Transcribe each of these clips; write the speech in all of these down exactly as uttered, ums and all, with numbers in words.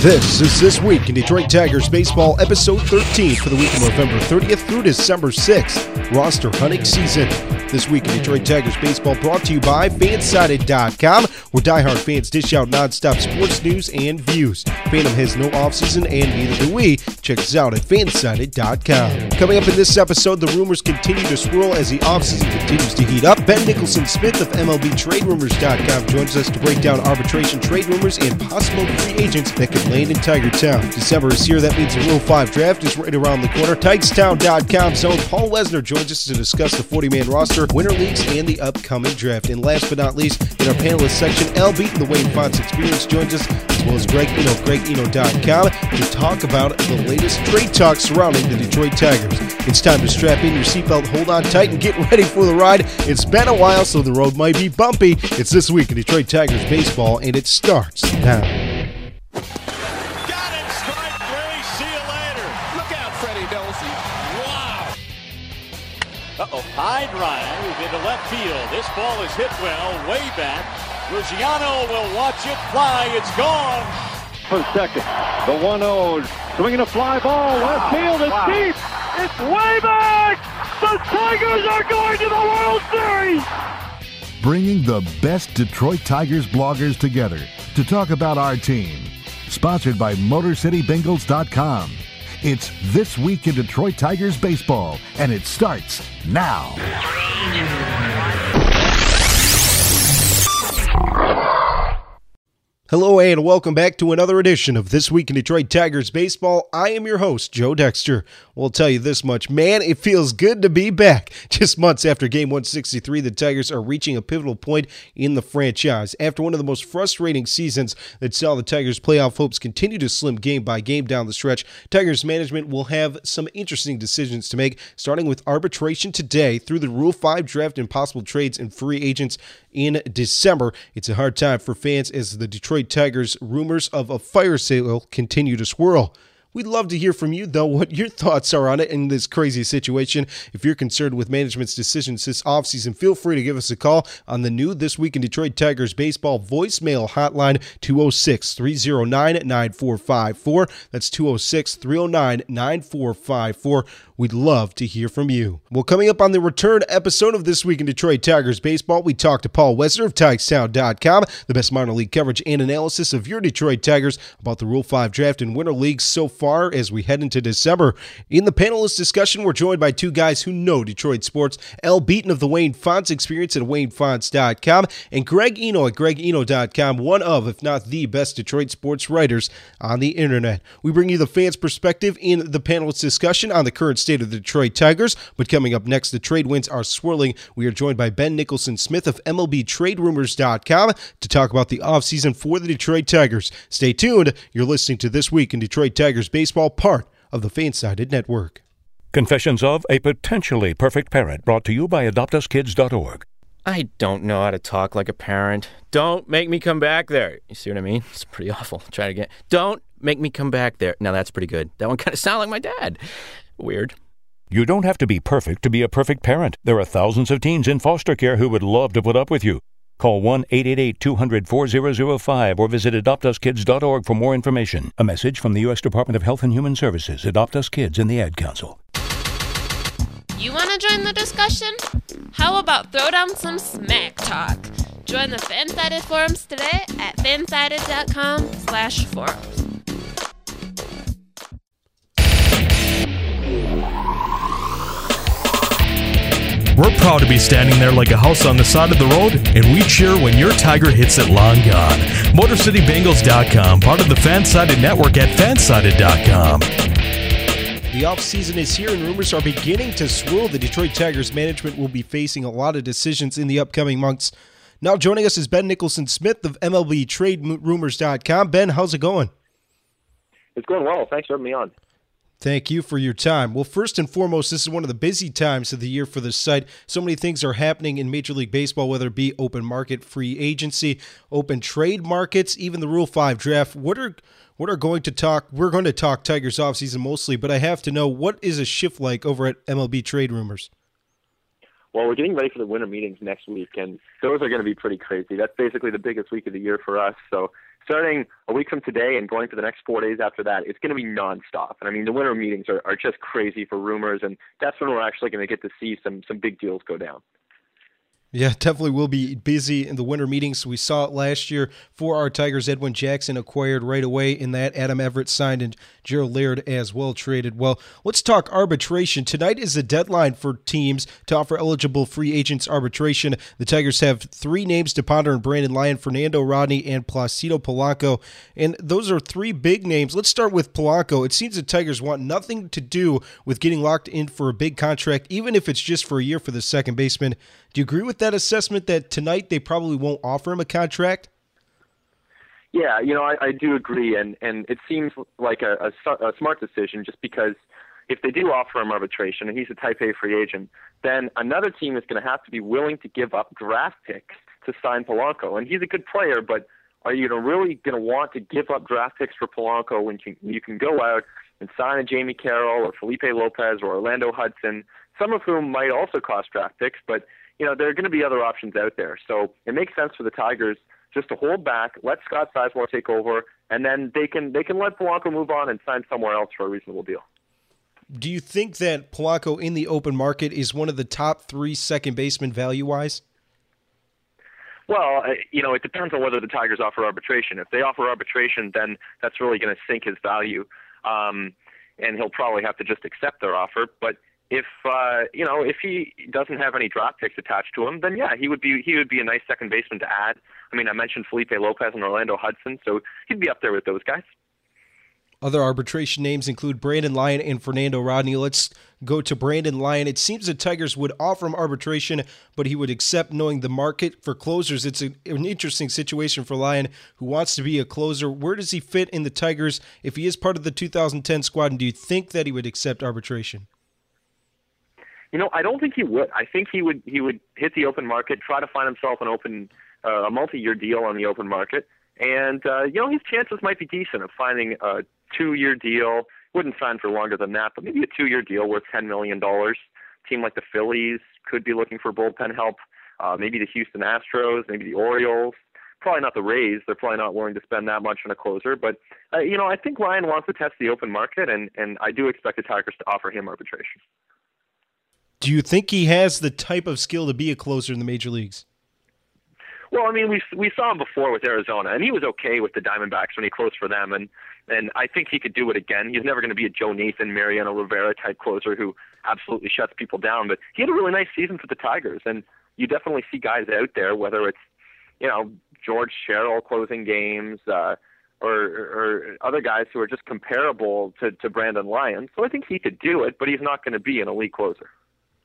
This is This Week in Detroit Tigers Baseball, episode thirteen for the week of November thirtieth through December sixth, roster hunting season. This Week in Detroit Tigers Baseball brought to you by FanSided dot com, where diehard fans dish out nonstop sports news and views. Fandom has no offseason and neither do we. Check us out at FanSided dot com. Coming up in this episode, the rumors continue to swirl as the offseason continues to heat up. Ben Nicholson-Smith of M L B Trade Rumors dot com joins us to break down arbitration trade rumors and possible free agents that could land in Tiger Town. December is here. That means the Rule five draft is right around the corner. Tigs Town dot com's own Paul Wesner joins us to discuss the forty-man roster, winter leagues, and the upcoming draft. And last but not least, in our panelist section, Al Beaton, the Wayne Fontes Experience, joins us, as well as Greg Eno of Greg Eno dot com, to talk about the latest trade talk surrounding the Detroit Tigers. It's time to strap in your seatbelt, hold on tight, and get ready for the ride. It's been a while, so the road might be bumpy. It's This Week in Detroit Tigers Baseball, and it starts now. High drive into left field. This ball is hit well, way back. Ruggiano will watch it fly. It's gone. Per second, the one oh. Swinging a fly ball. Left field. It's wow. Deep. It's way back. The Tigers are going to the World Series. Bringing the best Detroit Tigers bloggers together to talk about our team. Sponsored by Motor City Bengals dot com. It's This Week in Detroit Tigers Baseball, and it starts now. Hello, and welcome back to another edition of This Week in Detroit Tigers Baseball. I am your host, Joe Dexter. We'll tell you this much, man, it feels good to be back. Just months after Game one sixty-three, the Tigers are reaching a pivotal point in the franchise. After one of the most frustrating seasons that saw the Tigers' playoff hopes continue to slim game by game down the stretch, Tigers management will have some interesting decisions to make, starting with arbitration today through the Rule five draft and possible trades and free agents in December. It's a hard time for fans as the Detroit Tigers rumors of a fire sale continue to swirl. We'd love to hear from you, though, what your thoughts are on it in this crazy situation. If you're concerned with management's decisions this offseason, feel free to give us a call on the new This Week in Detroit Tigers Baseball voicemail hotline, two oh six, three oh nine, nine four five four. That's two oh six, three oh nine, nine four five four. We'd love to hear from you. Well, coming up on the return episode of This Week in Detroit Tigers Baseball, we talked to Paul Wesner of Tigs Town dot com, the best minor league coverage and analysis of your Detroit Tigers, about the Rule five draft and winter leagues so far as we head into December. In the panelist discussion, we're joined by two guys who know Detroit sports, Al Beaton of the Wayne Fontes Experience at Wayne Fontes dot com and Greg Eno at Greg Eno dot com, one of, if not the best Detroit sports writers on the internet. We bring you the fans' perspective in the panelist discussion on the current state of the Detroit Tigers, but coming up next, the trade winds are swirling. We are joined by Ben Nicholson-Smith of M L B Trade Rumors dot com to talk about the offseason for the Detroit Tigers. Stay tuned. You're listening to This Week in Detroit Tigers Baseball, part of the FanSided Network. Confessions of a Potentially Perfect Parent, brought to you by Adopt Us Kids dot org. I don't know how to talk like a parent. Don't make me come back there. You see what I mean? It's pretty awful. Try it again. Don't make me come back there. Now that's pretty good. That one kind of sounded like my dad. Weird. You don't have to be perfect to be a perfect parent. There are thousands of teens in foster care who would love to put up with you. Call one eight eight eight, two hundred, four thousand five or visit Adopt Us Kids dot org for more information. A message from the U S Department of Health and Human Services, Adopt Us Kids, and the Ad Council. You want to join the discussion? How about throw down some smack talk? Join the FanSided forums today at FanSided dot com slash forums. We're proud to be standing there like a house on the side of the road, and we cheer when your Tiger hits it long gone. Motor City Bengals dot com, part of the FanSided Network at FanSided dot com. The offseason is here and rumors are beginning to swirl. The Detroit Tigers management will be facing a lot of decisions in the upcoming months. Now joining us is Ben Nicholson-Smith of M L B Trade Rumors dot com. Ben, how's it going? It's going well. Thanks for having me on. Thank you for your time. Well, first and foremost, this is one of the busy times of the year for this site. So many things are happening in Major League Baseball, whether it be open market, free agency, open trade markets, even the Rule five draft. What are what are going to talk? We're going to talk Tigers offseason mostly, but I have to know, what is a shift like over at M L B Trade Rumors? Well, we're getting ready for the winter meetings next week, and those are going to be pretty crazy. That's basically the biggest week of the year for us. So starting a week from today and going for the next four days after that, it's going to be nonstop. And I mean, the winter meetings are, are just crazy for rumors, and that's when we're actually going to get to see some some big deals go down. Yeah, definitely will be busy in the winter meetings. We saw it last year for our Tigers. Edwin Jackson acquired right away in that. Adam Everett signed, and Gerald Laird as well traded. Well, let's talk arbitration. Tonight is the deadline for teams to offer eligible free agents arbitration. The Tigers have three names to ponder in Brandon Lyon, Fernando Rodney, and Placido Polanco. And those are three big names. Let's start with Polanco. It seems the Tigers want nothing to do with getting locked in for a big contract, even if it's just for a year for the second baseman. Do you agree with that assessment that tonight they probably won't offer him a contract? Yeah, you know, I, I do agree, and, and it seems like a, a, a smart decision, just because if they do offer him arbitration and he's a Type A free agent, then another team is going to have to be willing to give up draft picks to sign Polanco. And he's a good player, but are you really going to want to give up draft picks for Polanco when you, you can go out and sign a Jamie Carroll or Felipe Lopez or Orlando Hudson, some of whom might also cost draft picks, but you know, there are going to be other options out there. So it makes sense for the Tigers just to hold back, let Scott Sizemore take over, and then they can they can let Polanco move on and sign somewhere else for a reasonable deal. Do you think that Polanco in the open market is one of the top three second basemen value-wise? Well, you know, it depends on whether the Tigers offer arbitration. If they offer arbitration, then that's really going to sink his value, um, and he'll probably have to just accept their offer. But If uh, you know, if he doesn't have any draft picks attached to him, then yeah, he would be he would be a nice second baseman to add. I mean, I mentioned Felipe Lopez and Orlando Hudson, so he'd be up there with those guys. Other arbitration names include Brandon Lyon and Fernando Rodney. Let's go to Brandon Lyon. It seems the Tigers would offer him arbitration, but he would accept knowing the market for closers. It's an interesting situation for Lyon, who wants to be a closer. Where does he fit in the Tigers if he is part of the two thousand ten squad, and do you think that he would accept arbitration? You know, I don't think he would. I think he would he would hit the open market, try to find himself an open, uh, a multi-year deal on the open market. And, uh, you know, his chances might be decent of finding a two-year deal. Wouldn't sign for longer than that, but maybe a two-year deal worth ten million dollars. A team like the Phillies could be looking for bullpen help. Uh, maybe the Houston Astros, maybe the Orioles. Probably not the Rays. They're probably not willing to spend that much on a closer. But, uh, you know, I think Lyon wants to test the open market, and, and I do expect the Tigers to offer him arbitration. Do you think he has the type of skill to be a closer in the major leagues? Well, I mean, we we saw him before with Arizona, and he was okay with the Diamondbacks when he closed for them, and, and I think he could do it again. He's never going to be a Joe Nathan, Mariano Rivera-type closer who absolutely shuts people down, but he had a really nice season for the Tigers, and you definitely see guys out there, whether it's, you know, George Sherrill closing games uh, or, or other guys who are just comparable to, to Brandon Lyon. So I think he could do it, but he's not going to be an elite closer.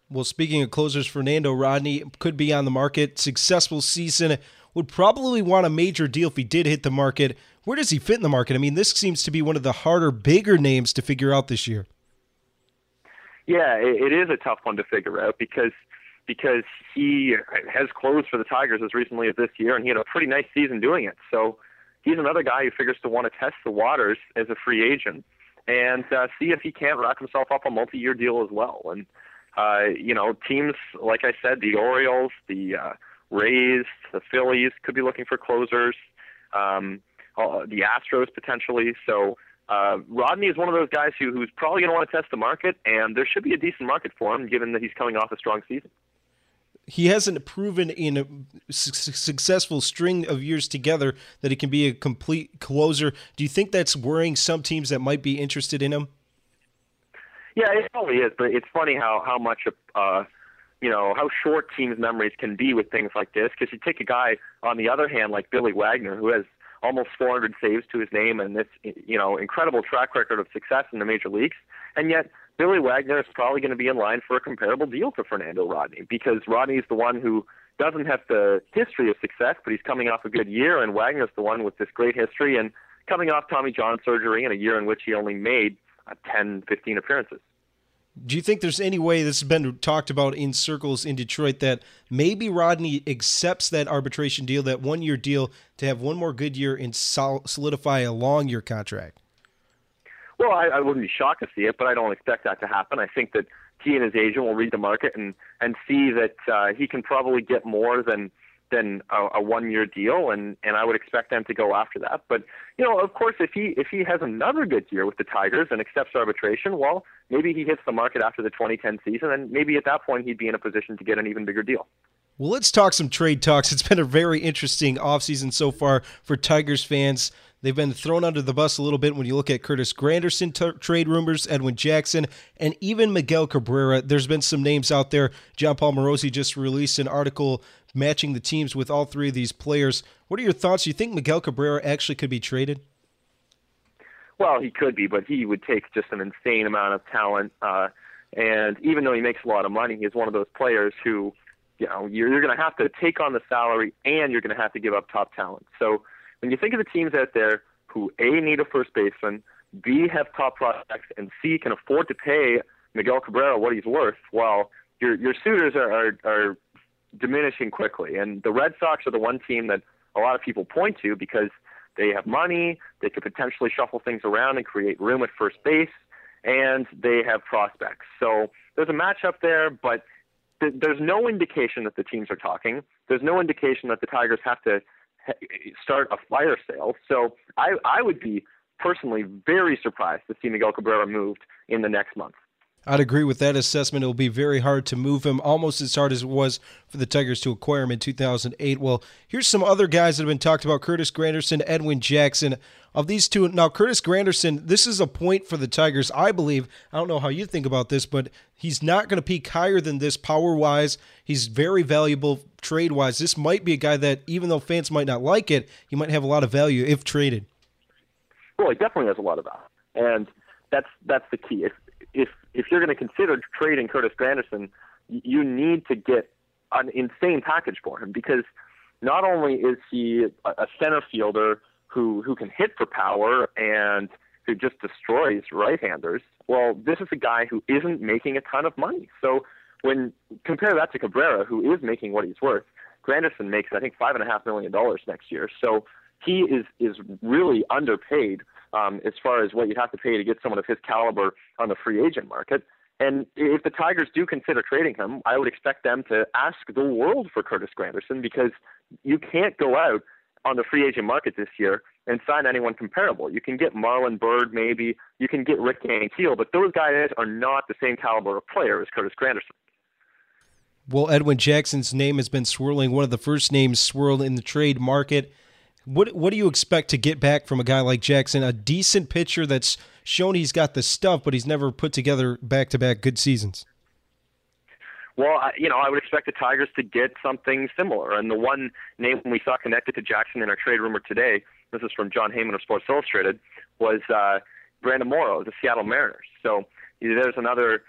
Well, speaking of closers, Fernando Rodney could be on the market. Successful season. Would probably want a major deal if he did hit the market. Where does he fit in the market? I mean, this seems to be one of the harder, bigger names to figure out this year. Yeah, it is a tough one to figure out because because he has closed for the Tigers as recently as this year, and he had a pretty nice season doing it. So he's another guy who figures to want to test the waters as a free agent and uh, see if he can't rack himself up a multi-year deal as well. And Uh, you know, teams, like I said, the Orioles, the uh, Rays, the Phillies could be looking for closers, um, uh, the Astros potentially. So uh, Rodney is one of those guys who, who's probably going to want to test the market, and there should be a decent market for him given that he's coming off a strong season. He hasn't proven in a su- successful string of years together that he can be a complete closer. Do you think that's worrying some teams that might be interested in him? Yeah, it probably is, but it's funny how how much uh, you know how short teams' memories can be with things like this. Because you take a guy on the other hand like Billy Wagner, who has almost four hundred saves to his name and this you know incredible track record of success in the major leagues, and yet Billy Wagner is probably going to be in line for a comparable deal to Fernando Rodney because Rodney is the one who doesn't have the history of success, but he's coming off a good year, and Wagner's the one with this great history and coming off Tommy John surgery and a year in which he only made ten, fifteen appearances. Do you think there's any way, this has been talked about in circles in Detroit, that maybe Rodney accepts that arbitration deal, that one-year deal, to have one more good year and solidify a long-year contract? Well, I, I wouldn't be shocked to see it, but I don't expect that to happen. I think that he and his agent will read the market and, and see that uh, he can probably get more than than a, a one-year deal, and, and I would expect them to go after that. But, you know, of course, if he if he has another good year with the Tigers and accepts arbitration, well, maybe he hits the market after the twenty ten season, and maybe at that point he'd be in a position to get an even bigger deal. Well, let's talk some trade talks. It's been a very interesting offseason so far for Tigers fans. They've been thrown under the bus a little bit when you look at Curtis Granderson t- trade rumors, Edwin Jackson, and even Miguel Cabrera. There's been some names out there. John Paul Morosi just released an article matching the teams with all three of these players. What are your thoughts? Do you think Miguel Cabrera actually could be traded? Well, he could be, but he would take just an insane amount of talent. Uh, and even though he makes a lot of money, he's one of those players who, you know, you're, you're going to have to take on the salary and you're going to have to give up top talent. So, when you think of the teams out there who, A, need a first baseman, B, have top prospects, and C, can afford to pay Miguel Cabrera what he's worth, well, your your suitors are, are, are diminishing quickly. And the Red Sox are the one team that a lot of people point to because they have money, they could potentially shuffle things around and create room at first base, and they have prospects. So there's a matchup there, but th- there's no indication that the teams are talking. There's no indication that the Tigers have to start a fire sale. So I, I would be personally very surprised to see Miguel Cabrera moved in the next month. I'd agree with that assessment. It'll be very hard to move him, almost as hard as it was for the Tigers to acquire him in two thousand eight. Well, here's some other guys that have been talked about, Curtis Granderson, Edwin Jackson. Of these two, now Curtis Granderson, this is a point for the Tigers, I believe. I don't know how you think about this, but he's not going to peak higher than this power-wise. He's very valuable trade-wise. This might be a guy that, even though fans might not like it, he might have a lot of value if traded. Well, he definitely has a lot of value, and that's that's the key. It's, If if you're going to consider trading Curtis Granderson, you need to get an insane package for him because not only is he a center fielder who, who can hit for power and who just destroys right-handers, well, this is a guy who isn't making a ton of money. So when compare that to Cabrera, who is making what he's worth, Granderson makes, I think, five point five million dollars next year. So he is, is really underpaid Um, as far as what you'd have to pay to get someone of his caliber on the free agent market. And if the Tigers do consider trading him, I would expect them to ask the world for Curtis Granderson because you can't go out on the free agent market this year and sign anyone comparable. You can get Marlon Byrd maybe, you can get Rick Gantile, but those guys are not the same caliber of player as Curtis Granderson. Well, Edwin Jackson's name has been swirling, one of the first names swirled in the trade market. What what do you expect to get back from a guy like Jackson, a decent pitcher that's shown he's got the stuff, but he's never put together back-to-back good seasons? Well, I, you know, I would expect the Tigers to get something similar. And the one name we saw connected to Jackson in our trade rumor today, this is from John Heyman of Sports Illustrated, was uh, Brandon Morrow of the Seattle Mariners. So there's another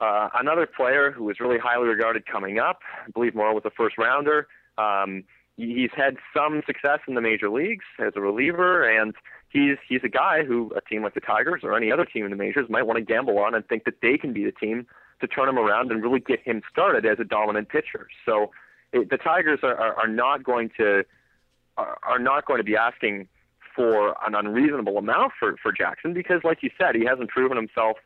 uh, another player who was really highly regarded coming up. I believe Morrow was a first-rounder. Um He's had some success in the major leagues as a reliever, and he's he's a guy who a team like the Tigers or any other team in the majors might want to gamble on and think that they can be the team to turn him around and really get him started as a dominant pitcher. So it, the Tigers are, are, are not going to are, are not going to be asking for an unreasonable amount for, for Jackson because, like you said, he hasn't proven himself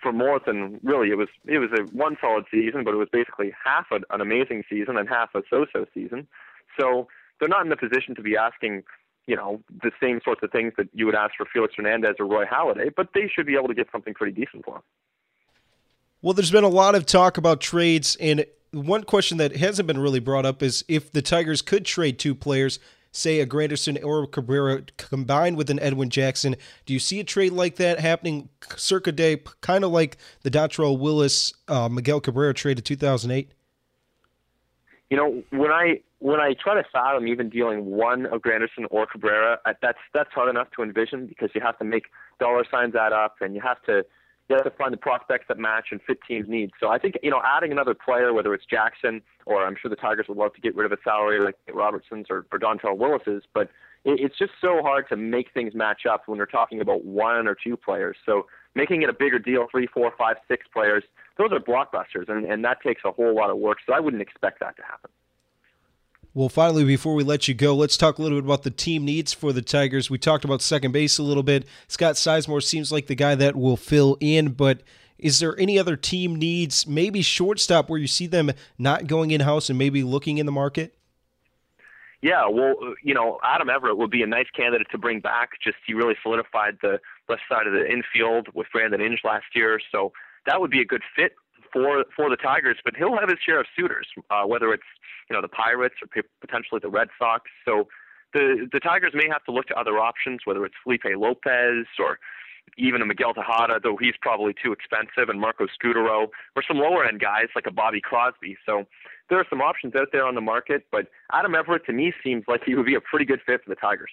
for more than really it was it was a one solid season, but it was basically half a, an amazing season and half a so-so season. So they're not in the position to be asking, you know, the same sorts of things that you would ask for Felix Hernandez or Roy Halladay, but they should be able to get something pretty decent for him. Well, there's been a lot of talk about trades, and one question that hasn't been really brought up is if the Tigers could trade two players, say a Granderson or a Cabrera combined with an Edwin Jackson, do you see a trade like that happening circa day, kind of like the Dontrell Willis, uh, Miguel Cabrera trade of two thousand eight? You know, when I when I try to fathom even dealing one of Granderson or Cabrera, that's that's hard enough to envision because you have to make dollar signs add up and you have to you have to find the prospects that match and fit teams' needs. So I think, you know, adding another player, whether it's Jackson or I'm sure the Tigers would love to get rid of a salary like Robertson's or, or Dontrell Willis's, but it, it's just so hard to make things match up when you're talking about one or two players. So making it a bigger deal, three, four, five, six players, those are blockbusters, and, and that takes a whole lot of work, so I wouldn't expect that to happen. Well, finally, before we let you go, let's talk a little bit about the team needs for the Tigers. We talked about second base a little bit. Scott Sizemore seems like the guy that will fill in, but is there any other team needs, maybe shortstop, where you see them not going in-house and maybe looking in the market? Yeah, well, you know, Adam Everett would be a nice candidate to bring back. Just he really solidified the left side of the infield with Brandon Inge last year, so that would be a good fit for for the Tigers. But he'll have his share of suitors, uh, whether it's you know the Pirates or potentially the Red Sox. So the the Tigers may have to look to other options, whether it's Felipe Lopez or even a Miguel Tejada, though he's probably too expensive, and Marco Scudero, or some lower-end guys like a Bobby Crosby. So there are some options out there on the market, but Adam Everett, to me, seems like he would be a pretty good fit for the Tigers.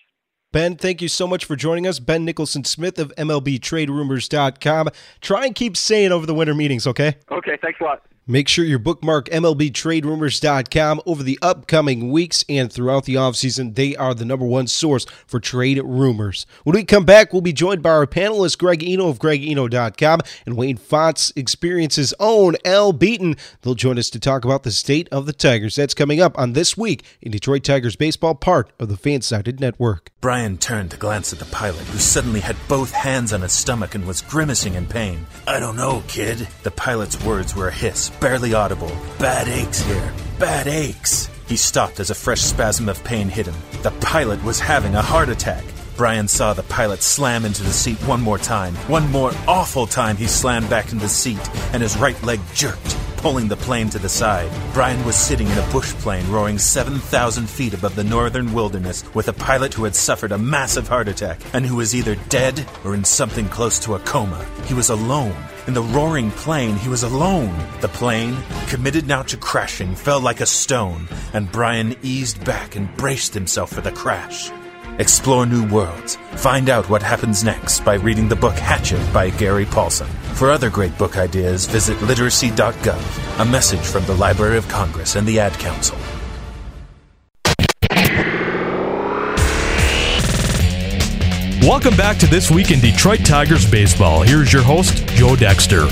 Ben, thank you so much for joining us. Ben Nicholson-Smith of M L B Trade Rumors dot com. Try and keep saying over the winter meetings, okay? Okay, thanks a lot. Make sure you bookmark M L B Trade Rumors dot com over the upcoming weeks and throughout the offseason. They are the number one source for trade rumors. When we come back, we'll be joined by our panelists, Greg Eno of Greg Eno dot com and Wayne Fontes Experience's own Al Beaton. They'll join us to talk about the state of the Tigers. That's coming up on This Week in Detroit Tigers Baseball, part of the FanSided Network. Brian turned to glance at the pilot, who suddenly had both hands on his stomach and was grimacing in pain. "I don't know, kid." The pilot's words were a hiss, barely audible. "Bad aches here. Bad aches." He stopped as a fresh spasm of pain hit him. The pilot was having a heart attack. Brian saw the pilot slam into the seat one more time. One more awful time he slammed back into the seat, and his right leg jerked, pulling the plane to the side. Brian was sitting in a bush plane roaring seven thousand feet above the northern wilderness with a pilot who had suffered a massive heart attack and who was either dead or in something close to a coma. He was alone. In the roaring plane, he was alone. The plane, committed now to crashing, fell like a stone, and Brian eased back and braced himself for the crash. Explore new worlds. Find out what happens next by reading the book Hatchet by Gary Paulson. For other great book ideas, visit literacy dot gov. A message from the Library of Congress and the Ad Council. Welcome back to This Week in Detroit Tigers Baseball. Here's your host, Joe Dexter.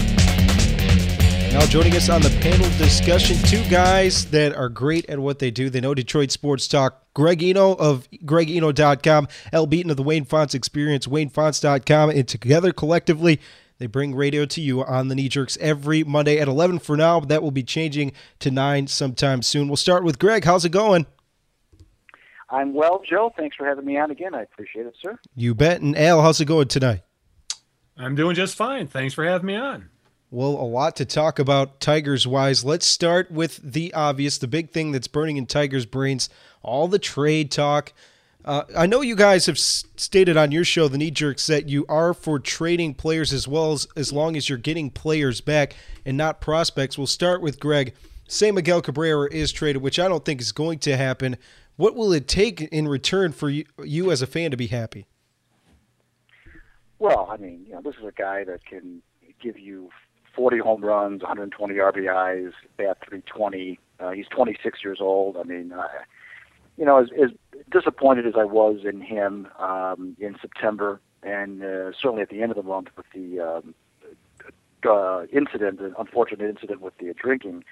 Now joining us on the panel discussion, two guys that are great at what they do. They know Detroit sports talk. Greg Eno of Greg Eno dot com, Al Beaton of the Wayne Fontes Experience, Wayne Fontes dot com, and together collectively they bring radio to you on the Knee Jerks every Monday at eleven for now. But that will be changing to nine sometime soon. We'll start with Greg. How's it going? I'm well, Joe. Thanks for having me on again. I appreciate it, sir. You bet. And Al, how's it going tonight? I'm doing just fine. Thanks for having me on. Well, a lot to talk about Tigers-wise. Let's start with the obvious, the big thing that's burning in Tigers' brains, all the trade talk. Uh, I know you guys have s- stated on your show, The Knee Jerks, that you are for trading players as well as, as long as you're getting players back and not prospects. We'll start with Greg. Say Miguel Cabrera is traded, which I don't think is going to happen. What will it take in return for you, you as a fan to be happy? Well, I mean, you know, this is a guy that can give you forty home runs, one hundred twenty R B Is, bat three twenty. Uh, he's twenty-six years old. I mean, I, you know, as, as disappointed as I was in him um, in September, and uh, certainly at the end of the month with the um, uh, incident, an unfortunate incident with the drinking,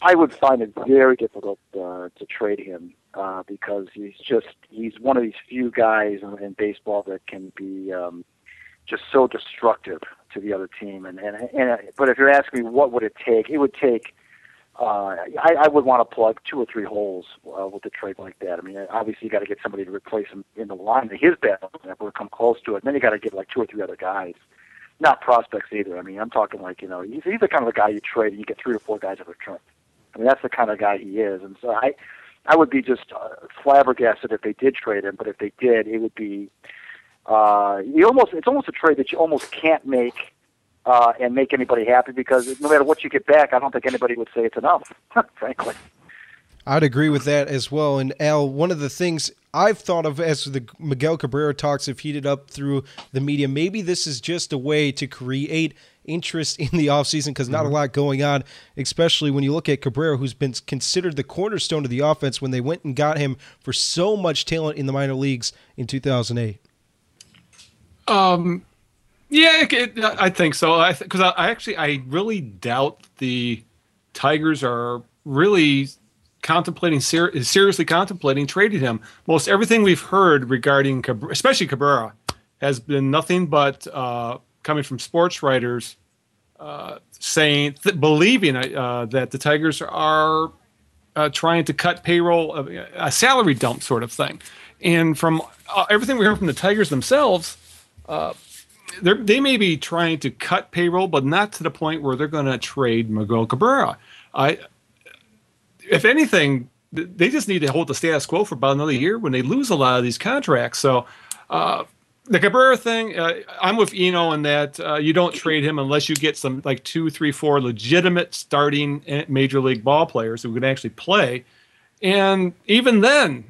I would find it very difficult uh, to trade him uh, because he's just he's one of these few guys in, in baseball that can be um, just so destructive to the other team. And, and, and but if you're asking me what would it take, it would take uh, I, I would want to plug two or three holes uh, with a trade like that. I mean, obviously you got to get somebody to replace him in the line. His bad that would come close to it. And then you got to get like two or three other guys, not prospects either. I mean, I'm talking like, you know, he's, he's the kind of a guy you trade and you get three or four guys in return. I mean, that's the kind of guy he is. And so I, I would be just uh, flabbergasted if they did trade him. But if they did, it would be. Uh, you almost it's almost a trade that you almost can't make uh, and make anybody happy because no matter what you get back, I don't think anybody would say it's enough, frankly. I'd agree with that as well. And Al, one of the things I've thought of as the Miguel Cabrera talks have heated up through the media, maybe this is just a way to create interest in the offseason because not mm-hmm. a lot going on, especially when you look at Cabrera, who's been considered the cornerstone of the offense when they went and got him for so much talent in the minor leagues in two thousand eight. Um, yeah, it, I think so. I because th- I, I actually I really doubt the Tigers are really contemplating ser- seriously contemplating trading him. Most everything we've heard regarding Cabrera, especially Cabrera, has been nothing but uh, coming from sports writers uh, saying th- believing uh, that the Tigers are uh, trying to cut payroll, uh, a salary dump sort of thing. And from uh, everything we heard from the Tigers themselves, uh, they may be trying to cut payroll, but not to the point where they're going to trade Miguel Cabrera. I, if anything, they just need to hold the status quo for about another year when they lose a lot of these contracts. So uh, the Cabrera thing, uh, I'm with Eno in that uh, you don't trade him unless you get some like two, three, four legitimate starting major league ball players who can actually play. And even then,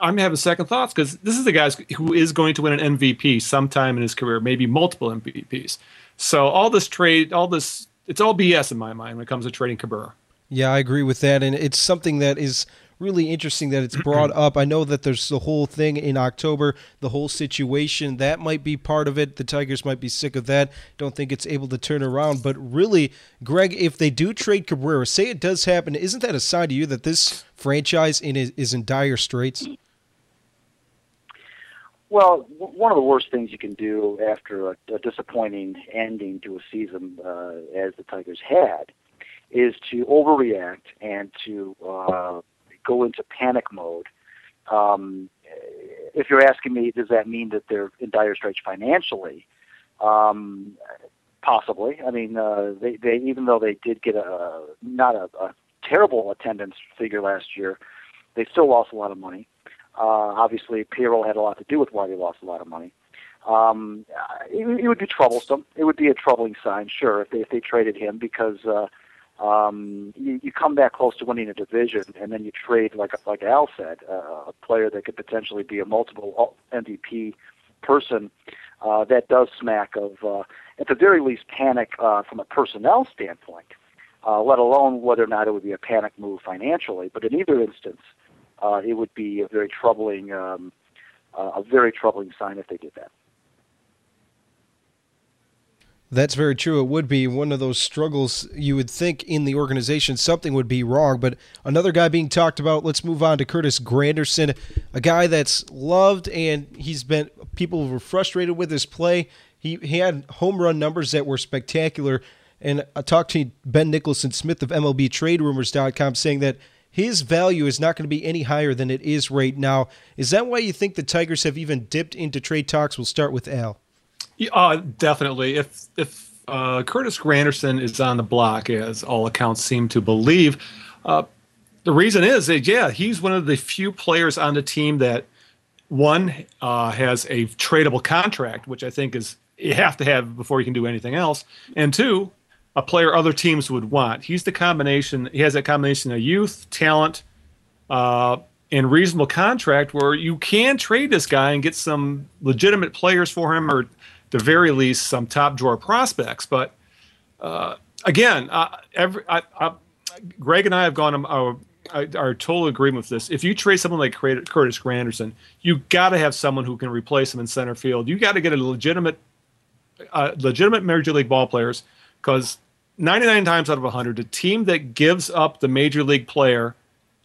I'm having second thoughts because this is the guy who is going to win an M V P sometime in his career, maybe multiple M V Ps. So all this trade, all this, it's all B S in my mind when it comes to trading Cabrera. Yeah, I agree with that, and it's something that is really interesting that it's brought up. I know that there's the whole thing in October, the whole situation. That might be part of it. The Tigers might be sick of that. Don't think it's able to turn around. But really, Greg, if they do trade Cabrera, say it does happen, isn't that a sign to you that this franchise in, is in dire straits? Well, one of the worst things you can do after a, a disappointing ending to a season uh, as the Tigers had is to overreact and to uh, go into panic mode. Um, if you're asking me, does that mean that they're in dire straits financially? Um, possibly. I mean, uh, they, they even though they did get a not a, a terrible attendance figure last year, they still lost a lot of money. Uh, obviously, payroll had a lot to do with why they lost a lot of money. Um, it, it would be troublesome. It would be a troubling sign, sure, if they, if they traded him because. Uh, Um, you, you come back close to winning a division, and then you trade, like like Al said, uh, a player that could potentially be a multiple M V P person. Uh, that does smack of, uh, at the very least, panic uh, from a personnel standpoint, uh, let alone whether or not it would be a panic move financially. But in either instance, uh, it would be a very troubling, um, uh, a very troubling sign if they did that. That's very true. It would be one of those struggles you would think in the organization something would be wrong, but another guy being talked about, let's move on to Curtis Granderson, a guy that's loved and he's been, people were frustrated with his play. He, he had home run numbers that were spectacular, and I talked to Ben Nicholson-Smith of M L B Trade Rumors dot com saying that his value is not going to be any higher than it is right now. Is that why you think the Tigers have even dipped into trade talks? We'll start with Al. Uh, definitely. If if uh, Curtis Granderson is on the block, as all accounts seem to believe, uh, the reason is that, yeah, he's one of the few players on the team that, one, uh, has a tradable contract, which I think is you have to have before you can do anything else, and two, a player other teams would want. He's the combination. He has that combination of youth, talent, uh and reasonable contract where you can trade this guy and get some legitimate players for him or, the very least, some top drawer prospects. But uh, again, uh, every, I, I, Greg and I have gone our, our total agreement with this. If you trade someone like Curtis Granderson, you got to have someone who can replace him in center field. You got to get a legitimate, uh, legitimate major league ball players because ninety-nine times out of one hundred, the team that gives up the major league player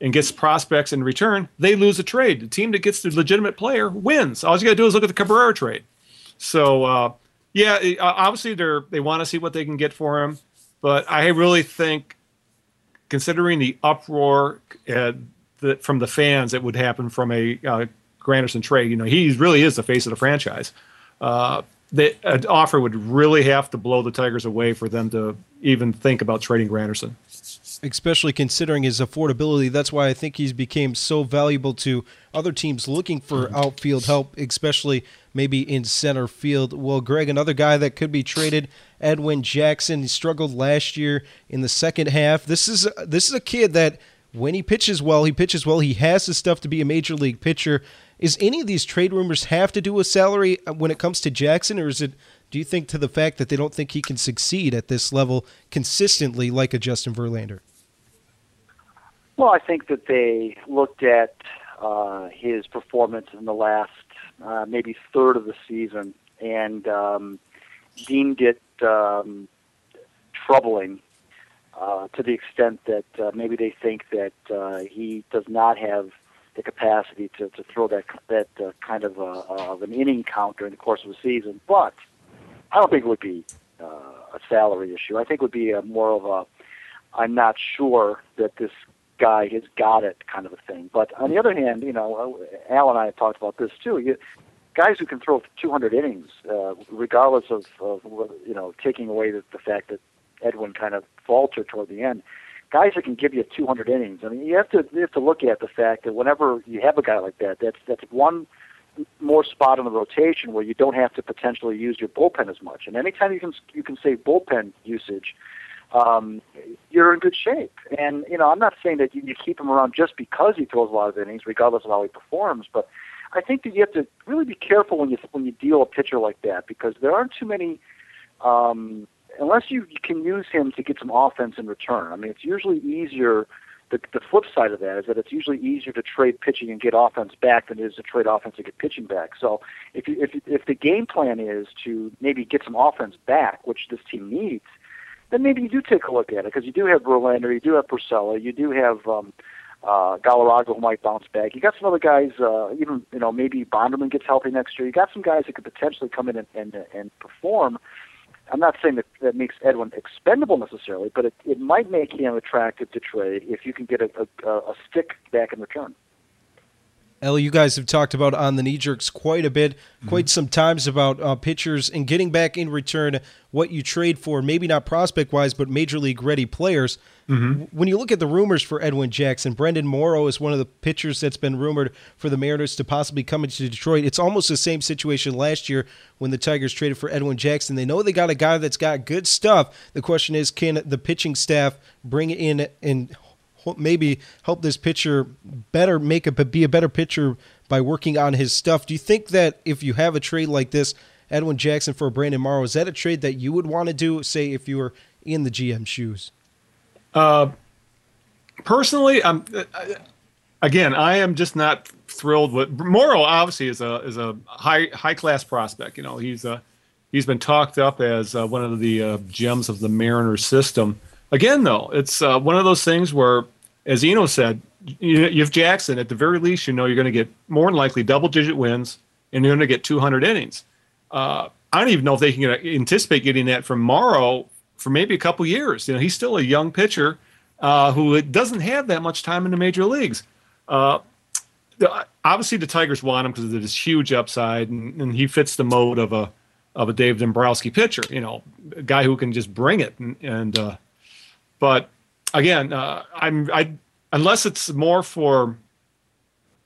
and gets prospects in return, they lose a trade. The team that gets the legitimate player wins. All you got to do is look at the Cabrera trade. So, uh, yeah, obviously they're, they want to see what they can get for him. But I really think, considering the uproar uh, the, from the fans that would happen from a uh, Granderson trade, you know, he really is the face of the franchise. Uh, the, an offer would really have to blow the Tigers away for them to even think about trading Granderson. Especially considering his affordability. That's why I think he's became so valuable to other teams looking for outfield help, especially maybe in center field. Well, Greg, another guy that could be traded, Edwin Jackson. He struggled last year in the second half. This is this is a kid that when he pitches well, he pitches well. He has the stuff to be a major league pitcher. Is any of these trade rumors have to do with salary when it comes to Jackson, or is it, do you think, to the fact that they don't think he can succeed at this level consistently like a Justin Verlander? Well, I think that they looked at uh, his performance in the last uh, maybe third of the season and um, deemed it um, troubling uh, to the extent that uh, maybe they think that uh, he does not have the capacity to, to throw that, that uh, kind of, uh, of an inning count during the course of the season. But I don't think it would be uh, a salary issue. I think it would be a more of a, I'm not sure that this guy has got it kind of a thing. But on the other hand, you know, Al and I have talked about this too. You, guys who can throw two hundred innings, uh, regardless of, of, you know, taking away the, the fact that Edwin kind of faltered toward the end, guys that can give you two hundred innings. I mean, you have to you have to look at the fact that whenever you have a guy like that, that's that's one more spot in the rotation where you don't have to potentially use your bullpen as much. And anytime you can you can save bullpen usage, um, you're in good shape. And you know, I'm not saying that you, you keep him around just because he throws a lot of innings, regardless of how he performs. But I think that you have to really be careful when you when you deal a pitcher like that, because there aren't too many. Um, Unless you can use him to get some offense in return. I mean, it's usually easier. The, the flip side of that is that it's usually easier to trade pitching and get offense back than it is to trade offense and get pitching back. So if you, if if the game plan is to maybe get some offense back, which this team needs, then maybe you do take a look at it, because you do have Verlander, you do have Purcell, you do have um, uh, Galarraga, who might bounce back. You got some other guys. Uh, even you know maybe Bonderman gets healthy next year. You got some guys that could potentially come in and and, and perform. I'm not saying that that makes Edwin expendable necessarily, but it, it might make him attractive to trade if you can get a, a, a stick back in return. L, you guys have talked about on the Knee Jerks quite a bit, mm-hmm. quite some times about uh, pitchers and getting back in return what you trade for, maybe not prospect-wise, but major league-ready players. Mm-hmm. When you look at the rumors for Edwin Jackson, Brandon Morrow is one of the pitchers that's been rumored for the Mariners to possibly come into Detroit. It's almost the same situation last year when the Tigers traded for Edwin Jackson. They know they got a guy that's got good stuff. The question is, can the pitching staff bring in and maybe help this pitcher better make a be a better pitcher by working on his stuff? Do you think that if you have a trade like this, Edwin Jackson for Brandon Morrow, is that a trade that you would want to do? Say if you were in the G M's shoes. Uh, personally, I'm I, again, I am just not thrilled with Morrow. Obviously, is a is a high high class prospect. You know, he's a he's been talked up as uh, one of the uh, gems of the Mariners system. Again, though, it's uh, one of those things where, as Eno said, you, you have Jackson. At the very least, you know you're going to get more than likely double-digit wins, and you're going to get two hundred innings. Uh, I don't even know if they can anticipate getting that from Morrow for maybe a couple years. You know, he's still a young pitcher uh, who doesn't have that much time in the major leagues. Uh, the, obviously, the Tigers want him because of this huge upside, and, and he fits the mode of a of a Dave Dombrowski pitcher. You know, a guy who can just bring it and. and uh, But again, uh, I'm I unless it's more for,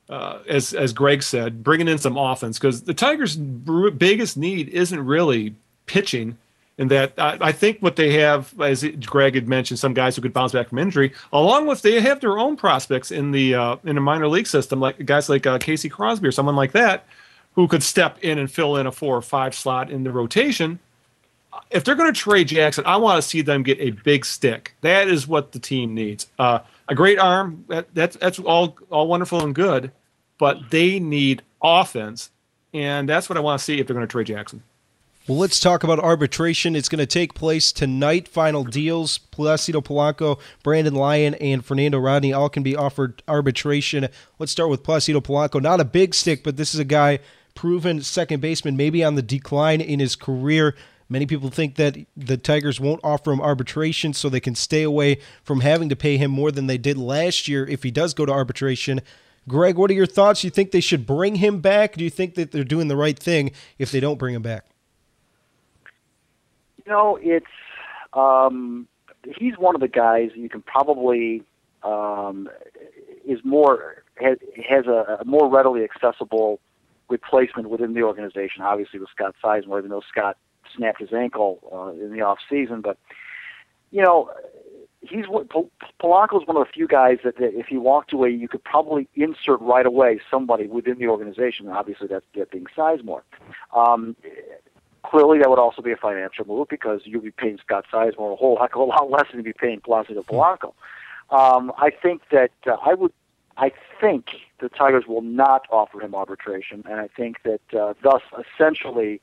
uh, as as Greg said, bringing in some offense, because the Tigers' biggest need isn't really pitching. In that, I, I think what they have, as Greg had mentioned, some guys who could bounce back from injury, along with they have their own prospects in the uh, in the minor league system, like guys like uh, Casey Crosby or someone like that, who could step in and fill in a four or five slot in the rotation. If they're going to trade Jackson, I want to see them get a big stick. That is what the team needs. Uh, a great arm, that, that's that's all all wonderful and good, but they need offense, and that's what I want to see if they're going to trade Jackson. Well, let's talk about arbitration. It's going to take place tonight. Final deals, Placido Polanco, Brandon Lyon, and Fernando Rodney all can be offered arbitration. Let's start with Placido Polanco. Not a big stick, but this is a guy, proven second baseman, maybe on the decline in his career. Many people think that the Tigers won't offer him arbitration so they can stay away from having to pay him more than they did last year if he does go to arbitration. Greg, what are your thoughts? Do you think they should bring him back? Do you think that they're doing the right thing if they don't bring him back? You know, it's um, he's one of the guys you can probably um, is more has, has a, a more readily accessible replacement within the organization, obviously with Scott Sizemore, even though Scott snapped his ankle uh, in the off season, but you know he's Polanco is one of the few guys that, that if he walked away, you could probably insert right away somebody within the organization. Obviously, that's that being Sizemore. Um, clearly, that would also be a financial move because you'd be paying Scott Sizemore a whole heck of a lot less than you'd be paying Placido Polanco. Um, I think that uh, I would. I think the Tigers will not offer him arbitration, and I think that uh, thus essentially.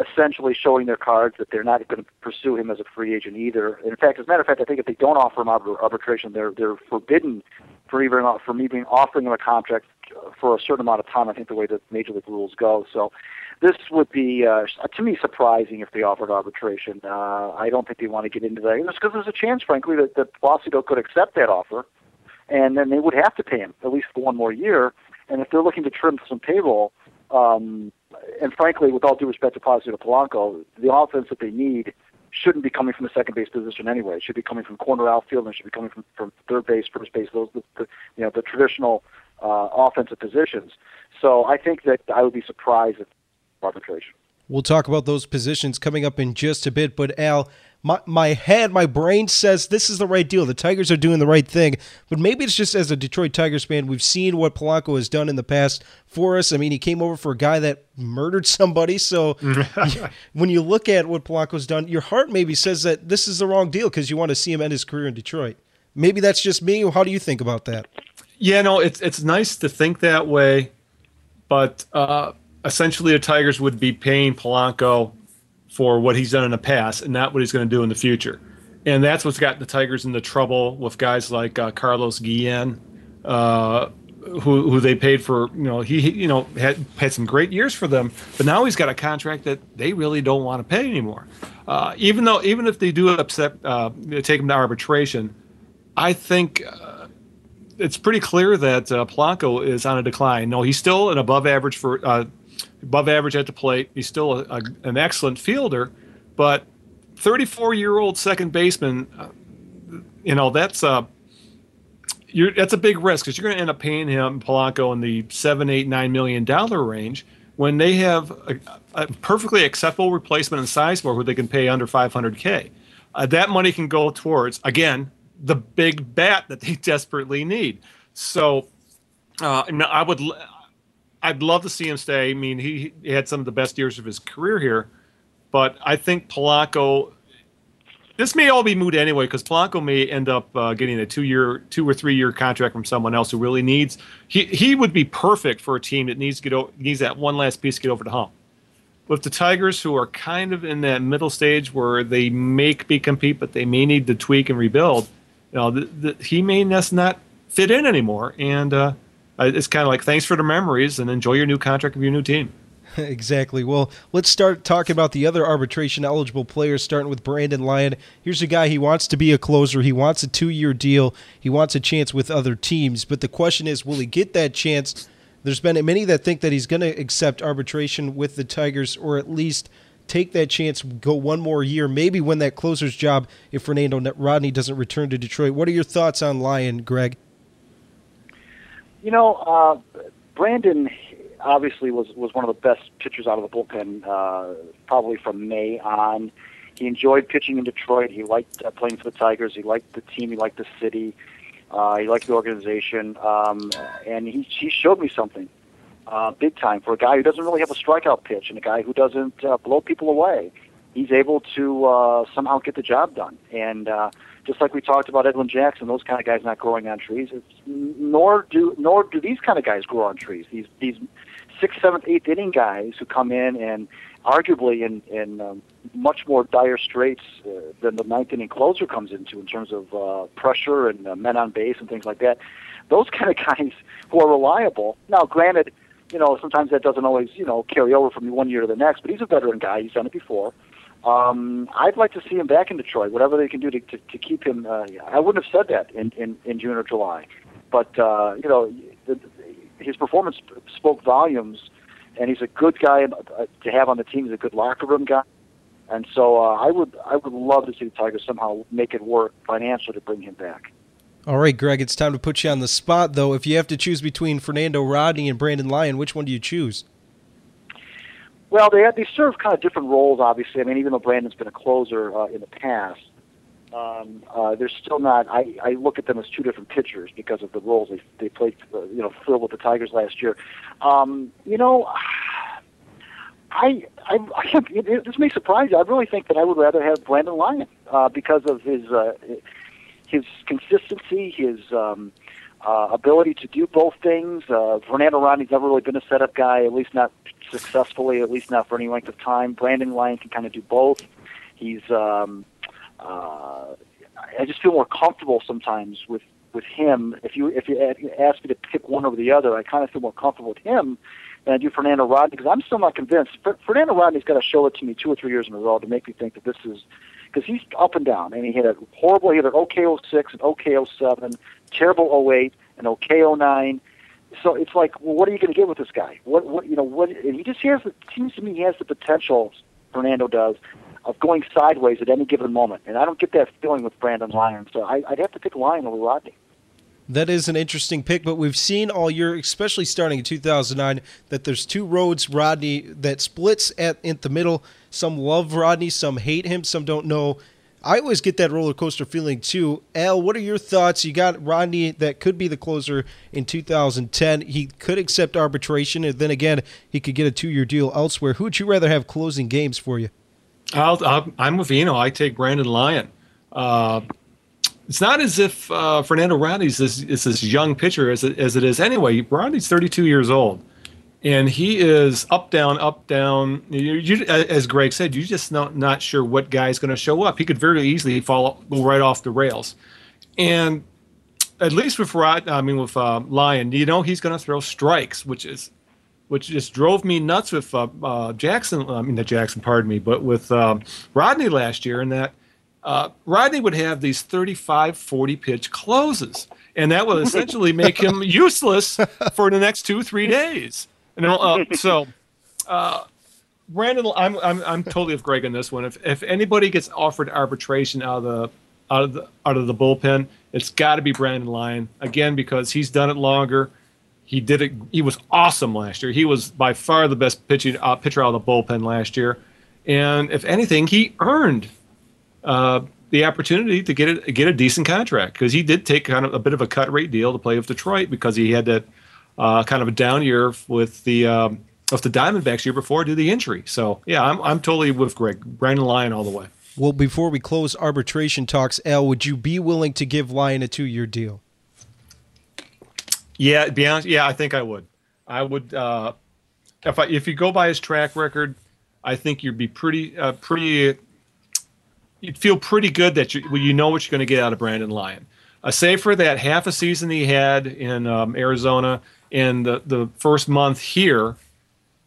essentially showing their cards that they're not going to pursue him as a free agent either. In fact, as a matter of fact, I think if they don't offer him arbitration, they're they're forbidden from even from even offering him a contract for a certain amount of time, I think the way the Major League rules go. So this would be, uh, to me, surprising if they offered arbitration. Uh, I don't think they want to get into that. It's because there's a chance, frankly, that, that Placido could accept that offer and then they would have to pay him at least for one more year. And if they're looking to trim some payroll, um, and frankly, with all due respect to Placido Polanco, the offense that they need shouldn't be coming from the second base position anyway. It should be coming from corner outfield, and it should be coming from, from third base, first base, those the, the, you know the traditional uh, offensive positions. So I think that I would be surprised at arbitration. We'll talk about those positions coming up in just a bit, but Al, my, my head, my brain says this is the right deal. The Tigers are doing the right thing, but maybe it's just as a Detroit Tigers fan, we've seen what Polanco has done in the past for us. I mean, he came over for a guy that murdered somebody, so when you look at what Polanco's done, your heart maybe says that this is the wrong deal because you want to see him end his career in Detroit. Maybe that's just me. How do you think about that? Yeah, no, it's, it's nice to think that way, but uh, – essentially, the Tigers would be paying Polanco for what he's done in the past and not what he's going to do in the future. And that's what's got the Tigers into trouble with guys like uh, Carlos Guillen, uh, who who they paid for. You know, he, he you know had had some great years for them, but now he's got a contract that they really don't want to pay anymore. Uh, even though, even if they do upset, uh, take him to arbitration, I think. Uh, It's pretty clear that uh, Polanco is on a decline. No, he's still an above average for uh, above average at the plate. He's still a, a, an excellent fielder, but thirty-four-year-old second baseman, uh, you know that's a uh, you're that's a big risk because you're going to end up paying him Polanco in the seven, eight, nine million dollar range when they have a, a perfectly acceptable replacement in Sizemore who they can pay under five hundred K. Uh, that money can go towards again. the big bat that they desperately need. So uh, no, I would, I'd love to see him stay. I mean, he, he had some of the best years of his career here, but I think Polanco, this may all be moot anyway, because Polanco may end up uh, getting a two-year, two or three-year contract from someone else who really needs, he, he would be perfect for a team that needs to get o- needs that one last piece to get over the hump. With the Tigers, who are kind of in that middle stage where they may be compete, but they may need to tweak and rebuild, you know, the, the, he may just not fit in anymore. And uh, it's kind of like, thanks for the memories and enjoy your new contract of your new team. Exactly. Well, let's start talking about the other arbitration-eligible players, starting with Brandon Lyon. Here's a guy, he wants to be a closer. He wants a two-year deal. He wants a chance with other teams. But the question is, will he get that chance? There's been many that think that he's going to accept arbitration with the Tigers, or at least take that chance, go one more year, maybe win that closer's job if Fernando Rodney doesn't return to Detroit. What are your thoughts on Lyon, Greg? You know, uh, Brandon obviously was, was one of the best pitchers out of the bullpen uh, probably from May on. He enjoyed pitching in Detroit. He liked uh, playing for the Tigers. He liked the team. He liked the city. Uh, he liked the organization. Um, and he, he showed me something. Uh, big time for a guy who doesn't really have a strikeout pitch and a guy who doesn't uh, blow people away. He's able to uh, somehow get the job done. And uh, just like we talked about Edwin Jackson, those kind of guys not growing on trees, it's, nor do nor do these kind of guys grow on trees. These these sixth, seventh, eighth inning guys who come in and arguably in, in um, much more dire straits uh, than the ninth inning closer comes into in terms of uh, pressure and uh, men on base and things like that. Those kind of guys who are reliable. Now, granted, you know, sometimes that doesn't always, you know, carry over from one year to the next, but he's a veteran guy. He's done it before. Um, I'd like to see him back in Detroit, whatever they can do to, to, to keep him. Uh, I wouldn't have said that in, in, in June or July. But, uh, you know, the, his performance spoke volumes, and he's a good guy to have on the team. He's a good locker room guy. And so uh, I would I would love to see the Tigers somehow make it work financially to bring him back. All right, Greg, it's time to put you on the spot, though. If you have to choose between Fernando Rodney and Brandon Lyon, which one do you choose? Well, they have, they serve kind of different roles, obviously. I mean, even though Brandon's been a closer uh, in the past, um, uh, they're still not – I I look at them as two different pitchers because of the roles they they played, uh, you know, filled with the Tigers last year. Um, you know, I, I, I – this may surprise you. I really think that I would rather have Brandon Lyon uh, because of his uh, – his consistency, his um, uh, ability to do both things. Uh, Fernando Rodney's never really been a setup guy, at least not successfully, at least not for any length of time. Brandon Lyon can kind of do both. He's, um, uh, I just feel more comfortable sometimes with, with him. If you if you ask me to pick one over the other, I kind of feel more comfortable with him than I do Fernando Rodney because I'm still not convinced. But Fernando Rodney's got to show it to me two or three years in a row to make me think that this is. Because he's up and down, and he hit a horrible, he hit an OK oh six, an OK oh seven, terrible oh eight, an okay oh nine. So it's like, well, what are you going to get with this guy? What, what, you know, what? And he just has, it seems to me, he has the potential, Fernando does, of going sideways at any given moment. And I don't get that feeling with Brandon Lyon. So I, I'd have to pick Lyon over Rodney. That is an interesting pick, but we've seen all year, especially starting in two thousand nine, that there's two roads, Rodney, that splits at in the middle. Some love Rodney, some hate him, some don't know. I always get that roller coaster feeling too. Al, what are your thoughts? You got Rodney that could be the closer in two thousand ten. He could accept arbitration, and then again, he could get a two-year deal elsewhere. Who would you rather have closing games for you? I'll, I'll, I'm with Eno. I take Brandon Lyon. Uh, it's not as if uh, Fernando Rodney's this, is this young pitcher as it, as it is anyway. Rodney's thirty-two years old, and he is up, down, up, down. You, you, as Greg said, you're just not, not sure what guy's going to show up. He could very easily fall go right off the rails. And at least with Rod, I mean with uh, Lyon, you know he's going to throw strikes, which is which just drove me nuts with uh, uh, Jackson. I mean, not Jackson, pardon me, but with um, Rodney last year, in that uh, Rodney would have these thirty-five, forty pitch closes, and that would essentially make him useless for the next two, three days. And uh, so, uh, Brandon, I'm I'm I'm totally with Greg on this one. If if anybody gets offered arbitration out of the out of the out of the bullpen, it's got to be Brandon Lyon again, because he's done it longer. He did it. He was awesome last year. He was by far the best pitching uh, pitcher out of the bullpen last year. And if anything, he earned uh, the opportunity to get a, get a decent contract, because he did take kind of a bit of a cut rate deal to play with Detroit, because he had that. Uh, kind of a down year with the um, of the Diamondbacks year before due to the injury. So yeah, I'm I'm totally with Greg. Brandon Lyon all the way. Well, before we close arbitration talks, Al, would you be willing to give Lyon a two year deal? Yeah, to be honest, yeah, I think I would. I would uh, if I, if you go by his track record, I think you'd be pretty uh, pretty. You'd feel pretty good that you well, you know what you're going to get out of Brandon Lyon. Uh, save for that half a season he had in um, Arizona. In the, the first month here,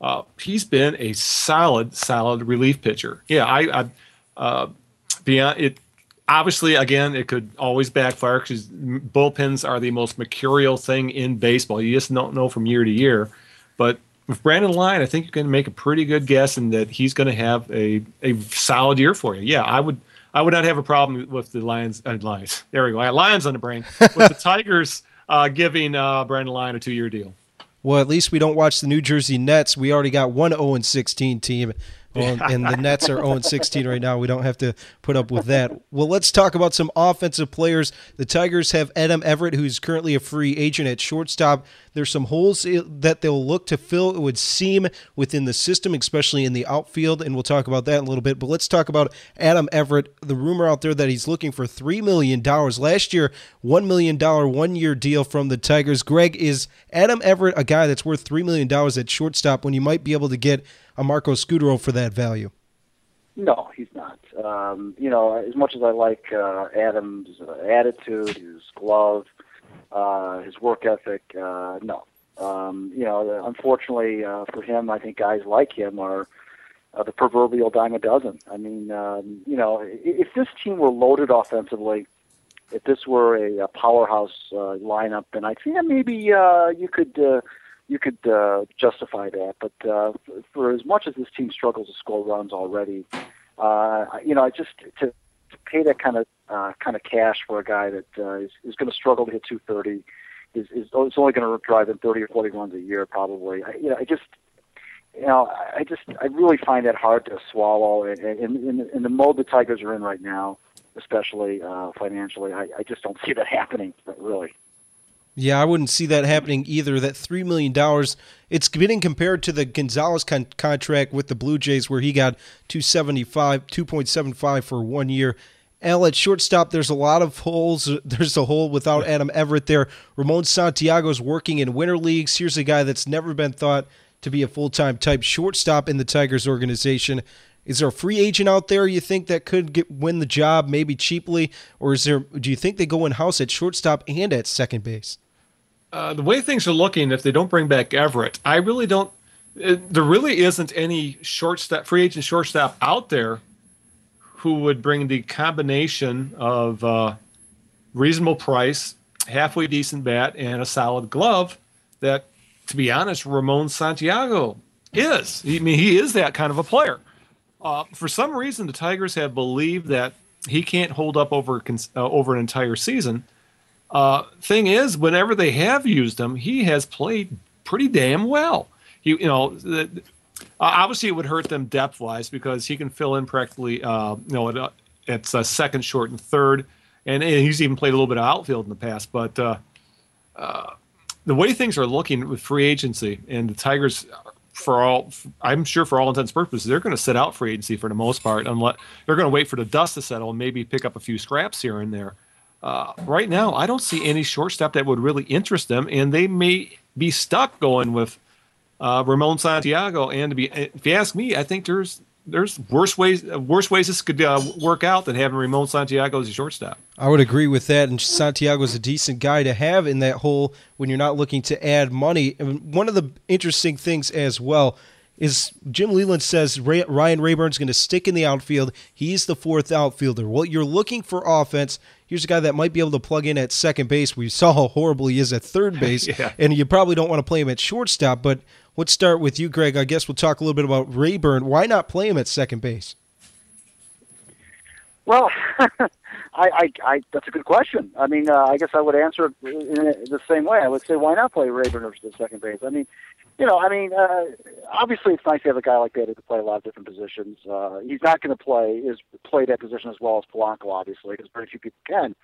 uh, he's been a solid, solid relief pitcher. Yeah, I, I uh, beyond it. Obviously, again, it could always backfire, because bullpens are the most mercurial thing in baseball. You just don't know from year to year. But with Brandon Lyon, I think you can make a pretty good guess, and that he's going to have a a solid year for you. Yeah, I would. I would not have a problem with the Lions. Uh, Lions. There we go. I had Lions on the brain with the Tigers. Uh, giving uh, Brandon Lyon a two-year deal. Well, at least we don't watch the New Jersey Nets. We already got one oh and sixteen team, and, and the Nets are oh and sixteen right now. We don't have to put up with that. Well, let's talk about some offensive players. The Tigers have Adam Everett, who's currently a free agent at shortstop. There's some holes that they'll look to fill, it would seem, within the system, especially in the outfield, and we'll talk about that in a little bit. But let's talk about Adam Everett. The rumor out there that he's looking for three million dollars. Last year, one million dollars one-year deal from the Tigers. Greg, is Adam Everett a guy that's worth three million dollars at shortstop when you might be able to get a Marco Scudero for that value? No, he's not. Um, you know, as much as I like uh, Adam's attitude, his glove, Uh, his work ethic, uh, no. Um, you know, unfortunately uh, for him, I think guys like him are uh, the proverbial dime a dozen. I mean, um, you know, if this team were loaded offensively, if this were a, a powerhouse uh, lineup, then I think yeah, maybe uh, you could uh, you could uh, justify that. But uh, for as much as this team struggles to score runs already, uh, you know, I just to. To pay that kind of uh, kind of cash for a guy that uh, is, is going to struggle to hit two thirty, is is it's only going to drive in thirty or forty runs a year probably. I, you know, I just you know I just I really find that hard to swallow. And in in the mode the Tigers are in right now, especially uh, financially, I, I just don't see that happening. Really. Yeah, I wouldn't see that happening either. That three million dollars, it's getting compared to the Gonzalez con contract with the Blue Jays, where he got two seventy-five, two point seven five for one year. Al, at shortstop, there's a lot of holes. There's a hole without Adam Everett there. Ramon Santiago's working in winter leagues. Here's a guy that's never been thought to be a full-time type shortstop in the Tigers organization. Is there a free agent out there you think that could get, win the job maybe cheaply? Or is there? Do you think they go in-house at shortstop and at second base? Uh, the way things are looking, if they don't bring back Everett, I really don't it, – there really isn't any shortstop, free agent shortstop out there who would bring the combination of uh, reasonable price, halfway decent bat, and a solid glove that, to be honest, Ramon Santiago is. I mean, he is that kind of a player. Uh, for some reason, the Tigers have believed that he can't hold up over, uh, over an entire season. Uh, thing is, whenever they have used him, he has played pretty damn well. He, you know, the, uh, obviously it would hurt them depth-wise because he can fill in practically, uh, you know, at, at uh, second, short, and third. And, and he's even played a little bit of outfield in the past. But uh, uh, the way things are looking with free agency and the Tigers, for all, I'm sure for all intents and purposes, they're going to sit out free agency for the most part. Unless they're going to wait for the dust to settle and maybe pick up a few scraps here and there. Uh, right now, I don't see any shortstop that would really interest them, and they may be stuck going with uh, Ramon Santiago. And to be, if you ask me, I think there's there's worse ways worse ways this could uh, work out than having Ramon Santiago as a shortstop. I would agree with that, and Santiago's a decent guy to have in that hole when you're not looking to add money. And one of the interesting things as well is Jim Leyland says Ray, Ryan Rayburn's going to stick in the outfield. He's the fourth outfielder. Well, you're looking for offense. Here's a guy that might be able to plug in at second base. We saw how horrible he is at third base, yeah. And you probably don't want to play him at shortstop. But let's start with you, Greg. I guess we'll talk a little bit about Rayburn. Why not play him at second base? Well, I, I, I, that's a good question. I mean, uh, I guess I would answer it in the same way. I would say, why not play Rayburn at second base? I mean, you know, I mean, uh, obviously it's nice to have a guy like that who can play a lot of different positions. Uh, he's not going to play is play that position as well as Polanco, obviously, because very few people can.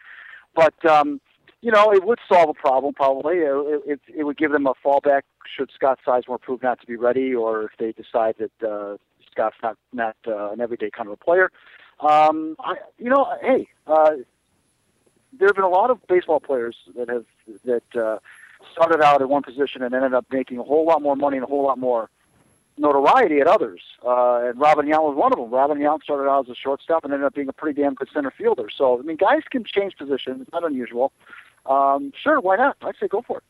But um, you know, it would solve a problem probably. It, it, it would give them a fallback should Scott Sizemore prove not to be ready, or if they decide that uh, Scott's not not uh, an everyday kind of a player. Um, I, you know, hey, uh, there have been a lot of baseball players that have that. Uh, started out at one position and ended up making a whole lot more money and a whole lot more notoriety at others. Uh, and Robin Young was one of them. Robin Young started out as a shortstop and ended up being a pretty damn good center fielder. So, I mean, guys can change positions. It's not unusual. Um, sure, why not? I'd say go for it.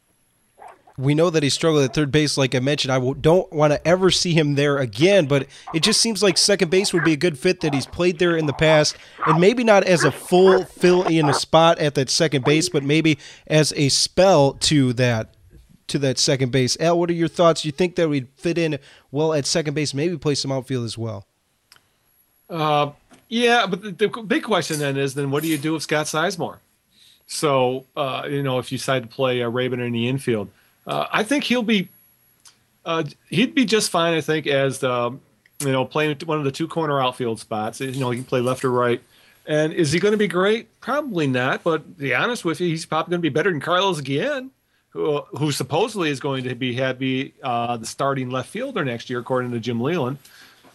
We know that he struggled at third base, like I mentioned. I don't want to ever see him there again, but it just seems like second base would be a good fit that he's played there in the past, and maybe not as a full fill-in a spot at that second base, but maybe as a spell to that to that second base. Al, what are your thoughts? Do you think that we'd fit in well at second base, maybe play some outfield as well? Uh, yeah, but the, the big question then is, then what do you do with Scott Sizemore? So, uh, you know, if you decide to play uh, Raybon in the infield, Uh, I think he'll be, uh, he'd be just fine. I think as um, you know, playing one of the two corner outfield spots. You know, he can play left or right. And is he going to be great? Probably not. But to be honest with you, he's probably going to be better than Carlos Guillen, who who supposedly is going to be have be uh, the starting left fielder next year, according to Jim Leyland.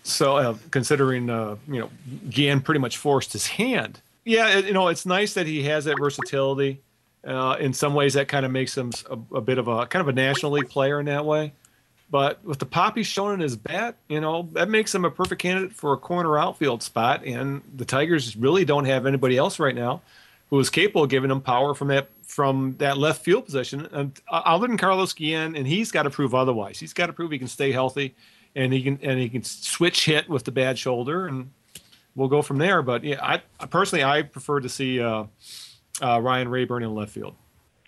So uh, considering uh, you know, Guillen pretty much forced his hand. Yeah, you know, it's nice that he has that versatility. Uh, in some ways, that kind of makes him a, a bit of a kind of a National League player in that way. But with the pop he's shown in his bat, you know, that makes him a perfect candidate for a corner outfield spot. And the Tigers really don't have anybody else right now who is capable of giving him power from that from that left field position. And other than Carlos Guillen, and he's got to prove otherwise. He's got to prove he can stay healthy, and he can and he can switch hit with the bad shoulder, and we'll go from there. But yeah, I, I personally I prefer to see. Uh, Uh, Ryan Rayburn in left field.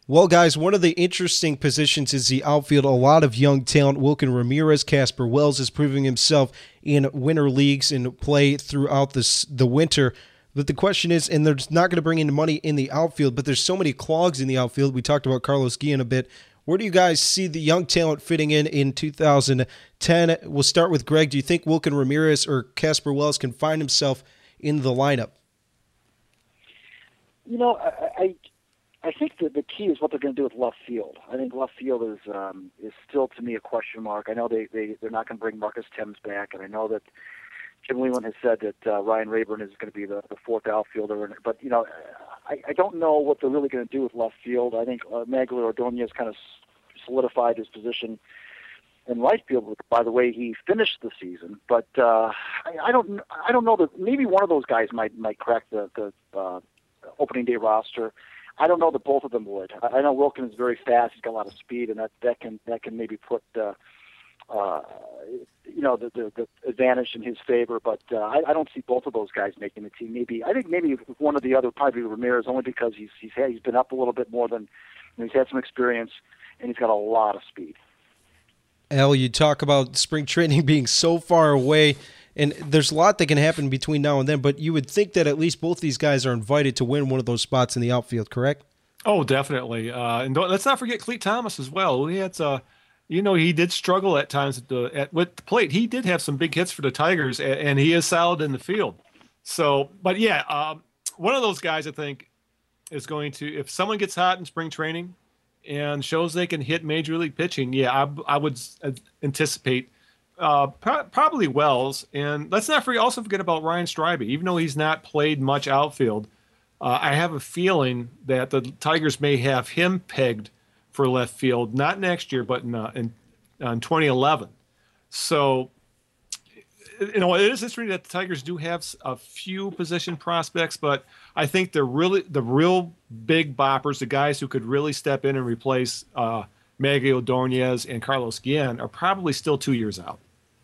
Well, guys, one of the interesting positions is the outfield. A lot of young talent. Wilkin Ramirez, Casper Wells is proving himself in winter leagues and play throughout this, the winter. But the question is, and they're not going to bring in money in the outfield, but there's so many clogs in the outfield. We talked about Carlos Guillen a bit. Where do you guys see the young talent fitting in in two thousand ten? We'll start with Greg. Do you think Wilkin Ramirez or Casper Wells can find himself in the lineup? You know, I I, I think that the key is what they're going to do with left field. I think left field is um, is still, to me, a question mark. I know they, they, they're not going to bring Marcus Thames back, and I know that Jim Leyland has said that uh, Ryan Rayburn is going to be the, the fourth outfielder. And, but, you know, I, I don't know what they're really going to do with left field. I think uh, Magler Ordonez kind of solidified his position in right field by the way he finished the season. But uh, I, I don't I don't know that maybe one of those guys might, might crack the the uh, opening day roster. I don't know that both of them would. I know Wilkin is very fast. He's got a lot of speed, and that, that can that can maybe put uh, uh, you know, the, the, the advantage in his favor. But uh, I, I don't see both of those guys making the team. Maybe I think maybe one or the other, probably Ramirez, only because he's he's had, he's been up a little bit more than he's had some experience, and he's got a lot of speed. Al, you talk about spring training being so far away, and there's a lot that can happen between now and then, but you would think that at least both these guys are invited to win one of those spots in the outfield, correct? Oh, definitely. Uh, and don't, let's not forget Cleet Thomas as well. He had, uh, you know, he did struggle at times at the, at, with the plate. He did have some big hits for the Tigers, and, and he is solid in the field. So, but yeah, uh, one of those guys I think is going to, if someone gets hot in spring training and shows they can hit major league pitching, yeah, I, I would anticipate uh, pro- probably Wells. And let's not forget, also forget about Ryan Strieby. Even though he's not played much outfield, uh, I have a feeling that the Tigers may have him pegged for left field, not next year, but in, uh, in, uh, in twenty eleven. So, you know, it is history that the Tigers do have a few position prospects, but I think they're really the real big boppers, the guys who could really step in and replace uh, Maggie Ordonez and Carlos Guillen, are probably still two years out.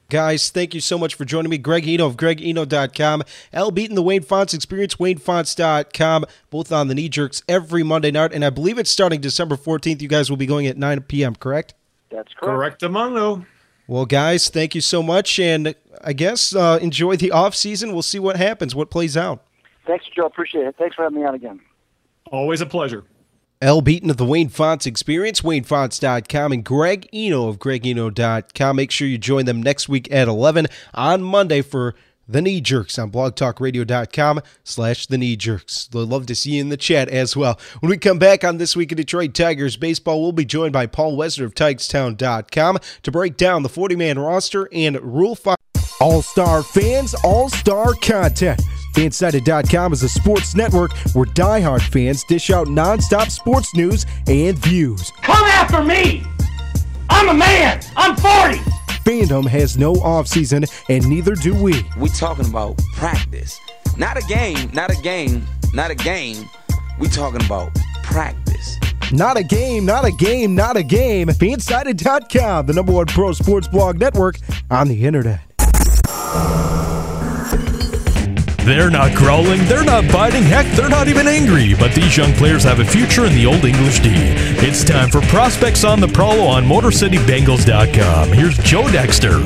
Guys, thank you so much for joining me. Greg Eno of Greg Eno dot com. Al Beaton, the Wayne Fontes Experience, Wayne Fontes dot com, both on the Knee Jerks every Monday night, and I believe it's starting December fourteenth. You guys will be going at nine p.m., correct? That's correct. Correctamundo. Well, guys, thank you so much, and I guess uh, enjoy the off season. We'll see what happens, what plays out. Thanks, Joe. Appreciate it. Thanks for having me on again. Always a pleasure. Al Beaton of the Wayne Fontes Experience, Wayne Fontes dot com, and Greg Eno of Greg Eno dot com. Make sure you join them next week at eleven on Monday for The Knee Jerks on blog talk radio dot com slash The Knee Jerks. They'll love to see you in the chat as well. When we come back on This Week in Detroit Tigers Baseball, we'll be joined by Paul Wesner of Tigs Town dot com to break down the forty-man roster and Rule five. All-star fans, all-star content. Fan Sided dot com is a sports network where diehard fans dish out nonstop sports news and views. Come after me! I'm a man! I'm forty! Fandom has no offseason, and neither do we. We're talking about practice. Not a game, not a game, not a game. We're talking about practice. Not a game, not a game, not a game. Fan Sided dot com, the number one pro sports blog network on the internet. They're not growling, they're not biting, heck, they're not even angry. But these young players have a future in the Old English D. It's time for Prospects on the Prolo on Motor City Bengals dot com. Here's Joe Dexter.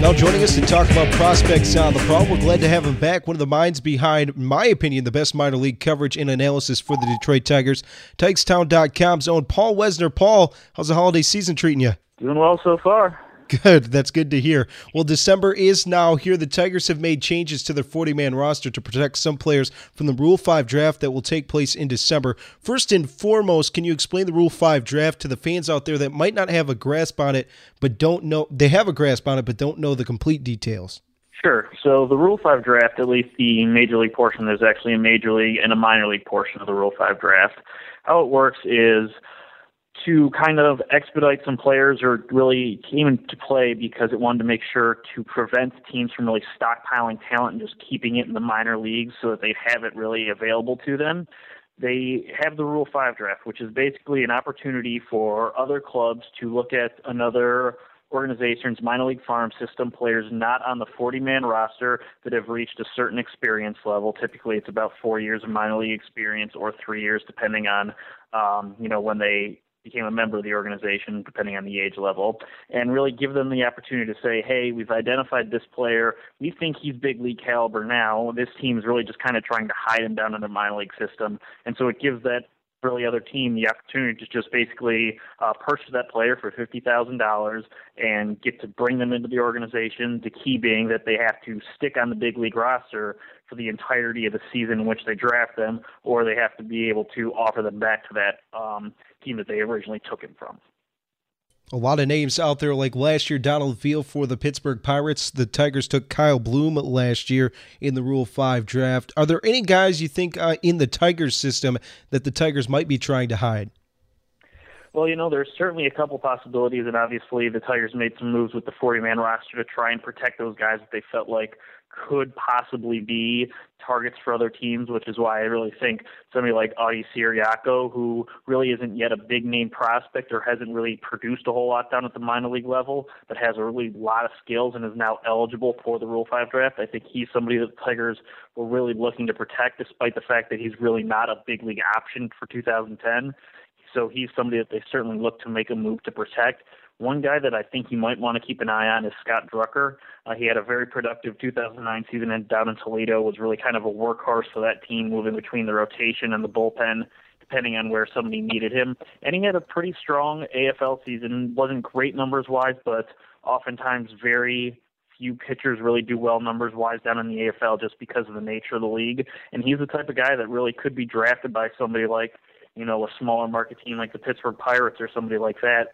Now joining us to talk about Prospects on the Prolo. We're glad to have him back. One of the minds behind, in my opinion, the best minor league coverage and analysis for the Detroit Tigers. Tigs Town dot com's own Paul Wesner. Paul, how's the holiday season treating you? Doing well so far. Good. That's good to hear. Well, December is now here. The Tigers have made changes to their forty-man roster to protect some players from the Rule five draft that will take place in December. First and foremost, can you explain the Rule five draft to the fans out there that might not have a grasp on it, but don't know they have a grasp on it, but don't know the complete details? Sure. So the Rule five draft, at least the major league portion, there's actually a major league and a minor league portion of the Rule five draft. How it works is to kind of expedite some players, or really came into play because it wanted to make sure to prevent teams from really stockpiling talent and just keeping it in the minor leagues so that they'd have it really available to them. They have the Rule five draft, which is basically an opportunity for other clubs to look at another organization's minor league farm system, players not on the forty-man roster that have reached a certain experience level. Typically, it's about four years of minor league experience or three years, depending on um, you know when they became a member of the organization, depending on the age level, and really give them the opportunity to say, hey, we've identified this player. We think he's big league caliber now. This team's really just kind of trying to hide him down in the minor league system. And so it gives that really other team the opportunity to just basically uh, purchase that player for fifty thousand dollars and get to bring them into the organization, the key being that they have to stick on the big league roster for the entirety of the season in which they draft them, or they have to be able to offer them back to that um, team that they originally took him from. A lot of names out there, like last year, Donald Veal for the Pittsburgh Pirates. The Tigers took Kyle Bloom last year in the Rule five draft. Are there any guys you think uh, in the Tigers system that the Tigers might be trying to hide? Well, you know, there's certainly a couple possibilities, and obviously the Tigers made some moves with the forty-man roster to try and protect those guys that they felt like could possibly be targets for other teams, which is why I really think somebody like Audi Siriaco, who really isn't yet a big-name prospect or hasn't really produced a whole lot down at the minor league level, but has a really lot of skills and is now eligible for the Rule five draft, I think he's somebody that the Tigers were really looking to protect, despite the fact that he's really not a big-league option for two thousand ten. So he's somebody that they certainly look to make a move to protect. One guy that I think you might want to keep an eye on is Scott Drucker. Uh, he had a very productive two thousand nine season and down in Toledo, was really kind of a workhorse for that team, moving between the rotation and the bullpen, depending on where somebody needed him. And he had a pretty strong A F L season. Wasn't great numbers-wise, but oftentimes very few pitchers really do well numbers-wise down in the A F L just because of the nature of the league. And he's the type of guy that really could be drafted by somebody like, you know, a smaller market team like the Pittsburgh Pirates or somebody like that.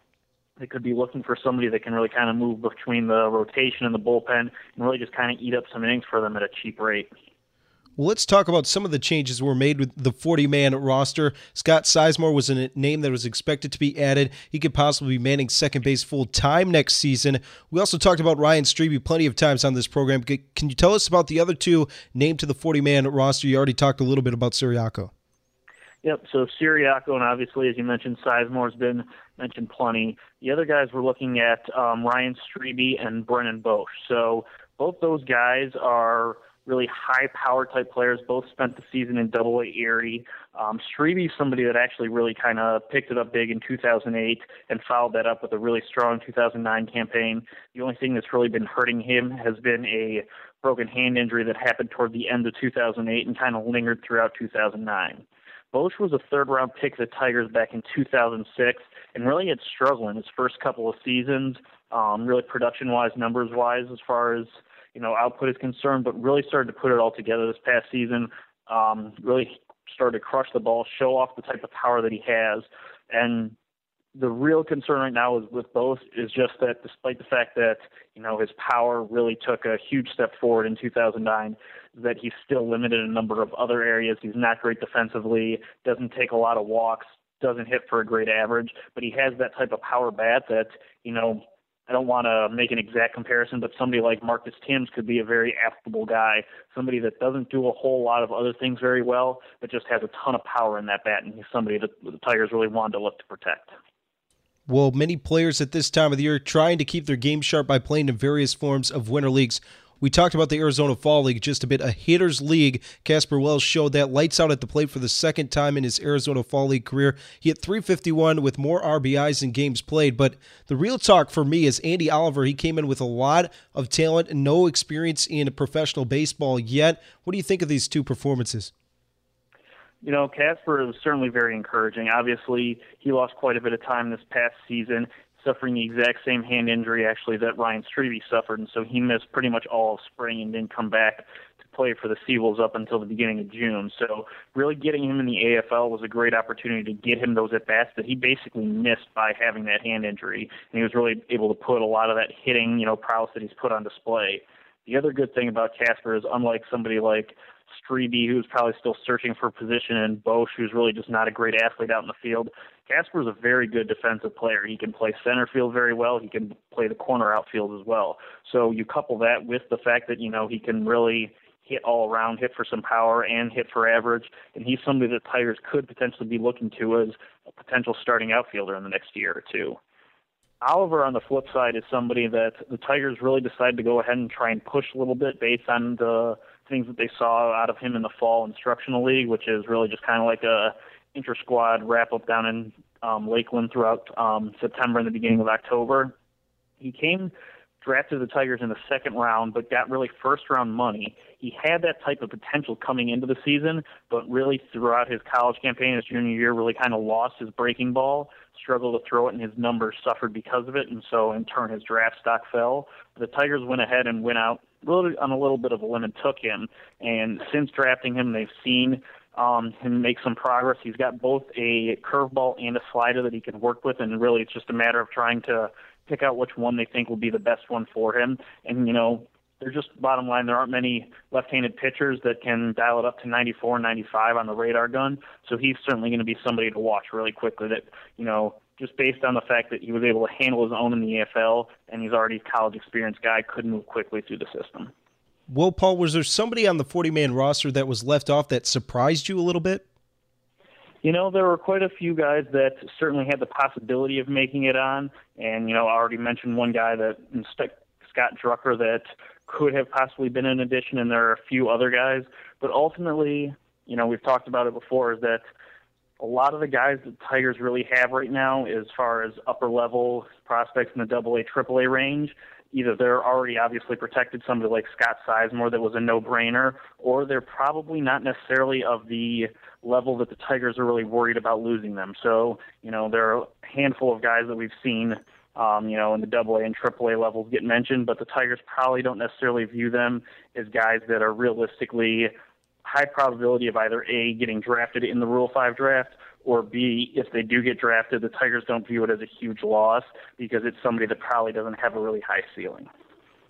They could be looking for somebody that can really kind of move between the rotation and the bullpen and really just kind of eat up some innings for them at a cheap rate. Well, let's talk about some of the changes were made with the forty-man roster. Scott Sizemore was a name that was expected to be added. He could possibly be manning second base full-time next season. We also talked about Ryan Strieby plenty of times on this program. Can you tell us about the other two named to the forty-man roster? You already talked a little bit about Siriaco. Yep, so Siriaco, and obviously, as you mentioned, Sizemore's been mentioned plenty. The other guys we're looking at um, Ryan Strieby and Brennan Boesch. So both those guys are really high-power type players. Both spent the season in Double A Erie. Um, Strieby is somebody that actually really kind of picked it up big in two thousand eight and followed that up with a really strong two thousand nine campaign. The only thing that's really been hurting him has been a broken hand injury that happened toward the end of two thousand eight and kind of lingered throughout two thousand nine. Boesch was a third-round pick of the Tigers back in two thousand six and really had struggled in his first couple of seasons, um, really production-wise, numbers-wise, as far as, you know, output is concerned, but really started to put it all together this past season, um, really started to crush the ball, show off the type of power that he has. And the real concern right now is with Boesch is just that despite the fact that, you know, his power really took a huge step forward in two thousand nine, that he's still limited in a number of other areas. He's not great defensively, doesn't take a lot of walks, doesn't hit for a great average, but he has that type of power bat that, you know, I don't want to make an exact comparison, but somebody like Marcus Thames could be a very applicable guy, somebody that doesn't do a whole lot of other things very well, but just has a ton of power in that bat, and he's somebody that the Tigers really wanted to look to protect. Well, many players at this time of the year trying to keep their game sharp by playing in various forms of winter leagues. We talked about the Arizona Fall League just a bit, a hitter's league. Casper Wells showed that lights out at the plate for the second time in his Arizona Fall League career. He hit three fifty-one with more R B Is than games played, but the real talk for me is Andy Oliver. He came in with a lot of talent and no experience in professional baseball yet. What do you think of these two performances? You know, Casper was certainly very encouraging. Obviously, he lost quite a bit of time this past season, suffering the exact same hand injury, actually, that Ryan Strieby suffered, and so he missed pretty much all of spring and didn't come back to play for the Seawolves up until the beginning of June. So really getting him in the A F L was a great opportunity to get him those at-bats that he basically missed by having that hand injury, and he was really able to put a lot of that hitting, you know, prowess that he's put on display. The other good thing about Casper is, unlike somebody like Strieby, who's probably still searching for position, and Boesch, who's really just not a great athlete out in the field, Casper's a very good defensive player. He can play center field very well. He can play the corner outfield as well. So you couple that with the fact that, you know, he can really hit all around, hit for some power, and hit for average, and he's somebody that Tigers could potentially be looking to as a potential starting outfielder in the next year or two. Oliver, on the flip side, is somebody that the Tigers really decided to go ahead and try and push a little bit based on the things that they saw out of him in the fall instructional league, which is really just kind of like a inter-squad wrap-up down in um, Lakeland throughout um, September and the beginning of October. He came drafted the Tigers in the second round, but got really first-round money. He had that type of potential coming into the season, but really throughout his college campaign, his junior year, really kind of lost his breaking ball, struggled to throw it, and his numbers suffered because of it, and so in turn his draft stock fell. The Tigers went ahead and went out really on a little bit of a limb and took him, and since drafting him, they've seen um, him make some progress. He's got both a curveball and a slider that he can work with, and really it's just a matter of trying to pick out which one they think will be the best one for him. And, you know, they're just bottom line, there aren't many left-handed pitchers that can dial it up to ninety-four and ninety-five on the radar gun, so he's certainly going to be somebody to watch really quickly that, you know, just based on the fact that he was able to handle his own in the A F L, and he's already a college experienced guy, could move quickly through the system. Well, Paul, was there somebody on the forty-man roster that was left off that surprised you a little bit? You know, there were quite a few guys that certainly had the possibility of making it on. And, you know, I already mentioned one guy, that Scott Drucker, that could have possibly been an addition, and there are a few other guys. But ultimately, you know, we've talked about it before, is that a lot of the guys that the Tigers really have right now as far as upper-level prospects in the double A, triple A range, either they're already obviously protected, somebody like Scott Sizemore that was a no-brainer, or they're probably not necessarily of the level that the Tigers are really worried about losing them. So, you know, there are a handful of guys that we've seen, um, you know, in the double A and triple A levels get mentioned, but the Tigers probably don't necessarily view them as guys that are realistically high probability of either A, getting drafted in the Rule five draft, or B, if they do get drafted, the Tigers don't view it as a huge loss because it's somebody that probably doesn't have a really high ceiling.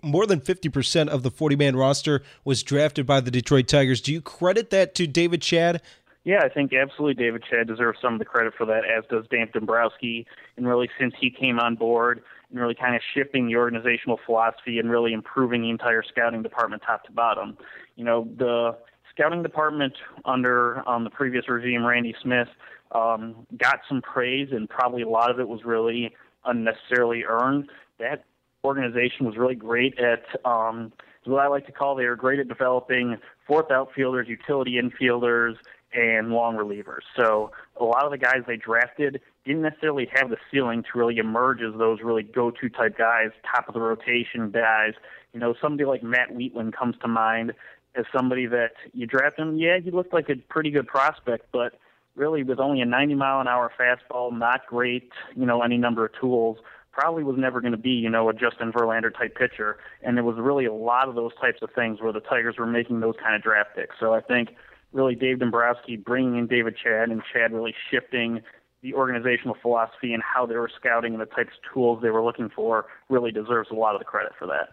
More than fifty percent of the forty-man roster was drafted by the Detroit Tigers. Do you credit that to David Chadd? Yeah, I think absolutely David Chadd deserves some of the credit for that, as does Dave Dombrowski. And really, since he came on board and really kind of shifting the organizational philosophy and really improving the entire scouting department top to bottom. You know, the scouting department under um, the previous regime, Randy Smith, Um, got some praise, and probably a lot of it was really unnecessarily earned. That organization was really great at um, what I like to call, they were great at developing fourth outfielders, utility infielders, and long relievers. So a lot of the guys they drafted didn't necessarily have the ceiling to really emerge as those really go-to type guys, top of the rotation guys. You know, somebody like Matt Wheatland comes to mind as somebody that you draft him, yeah, he looked like a pretty good prospect, but really with only a ninety-mile-an-hour fastball, not great, you know, any number of tools, probably was never going to be, you know, a Justin Verlander-type pitcher. And it was really a lot of those types of things where the Tigers were making those kind of draft picks. So I think really Dave Dombrowski bringing in David Chadd, and Chadd really shifting the organizational philosophy and how they were scouting and the types of tools they were looking for, really deserves a lot of the credit for that.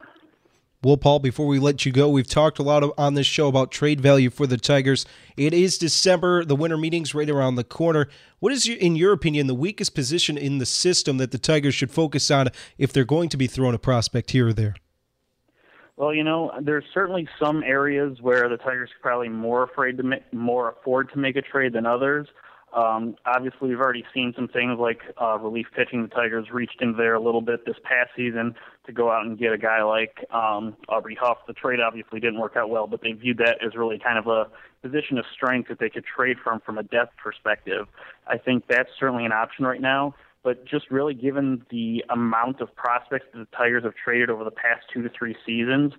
Well, Paul, before we let you go, we've talked a lot on this show about trade value for the Tigers. It is December. The winter meeting's right around the corner. What is, in your opinion, the weakest position in the system that the Tigers should focus on if they're going to be throwing a prospect here or there? Well, you know, there's certainly some areas where the Tigers are probably more afraid to make, more afford to make a trade than others. Um, obviously, we've already seen some things like uh, relief pitching. The Tigers reached in there a little bit this past season to go out and get a guy like um, Aubrey Huff. The trade obviously didn't work out well, but they viewed that as really kind of a position of strength that they could trade from from a depth perspective. I think that's certainly an option right now, but just really given the amount of prospects that the Tigers have traded over the past two to three seasons,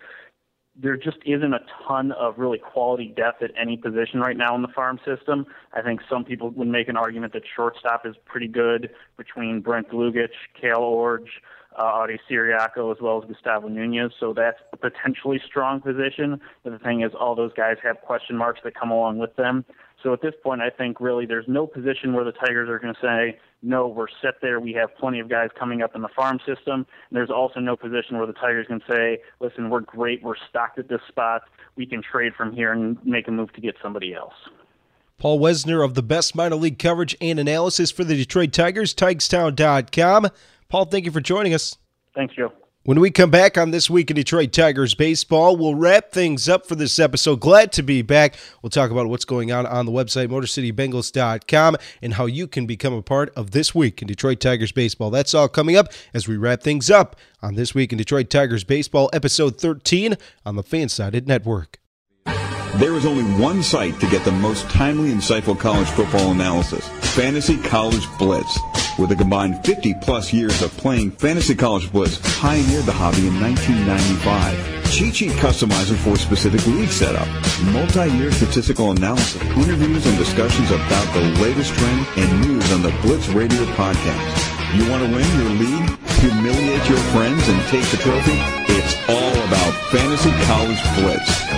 there just isn't a ton of really quality depth at any position right now in the farm system. I think some people would make an argument that shortstop is pretty good between Brent Glugic, Cale Orge, uh, Audie Siriaco, as well as Gustavo Nunez. So that's a potentially strong position. But the thing is, all those guys have question marks that come along with them. So at this point, I think really there's no position where the Tigers are going to say, no, we're set there. We have plenty of guys coming up in the farm system. And there's also no position where the Tigers can say, listen, we're great. We're stocked at this spot. We can trade from here and make a move to get somebody else. Paul Wesner of the best minor league coverage and analysis for the Detroit Tigers, Tigs Town dot com. Paul, thank you for joining us. Thanks, Joe. When we come back on This Week in Detroit Tigers Baseball, we'll wrap things up for this episode. Glad to be back. We'll talk about what's going on on the website, Motor City Bengals dot com, and how you can become a part of This Week in Detroit Tigers Baseball. That's all coming up as we wrap things up on This Week in Detroit Tigers Baseball, Episode thirteen on the FanSided Network. There is only one site to get the most timely, insightful college football analysis, Fantasy College Blitz. With a combined fifty-plus years of playing, Fantasy College Blitz pioneered the hobby in nineteen ninety-five. Cheat sheet customizer for specific league setup, multi-year statistical analysis, interviews and discussions about the latest trends and news on the Blitz Radio podcast. You want to win your league, humiliate your friends, and take the trophy? It's all about Fantasy College Blitz.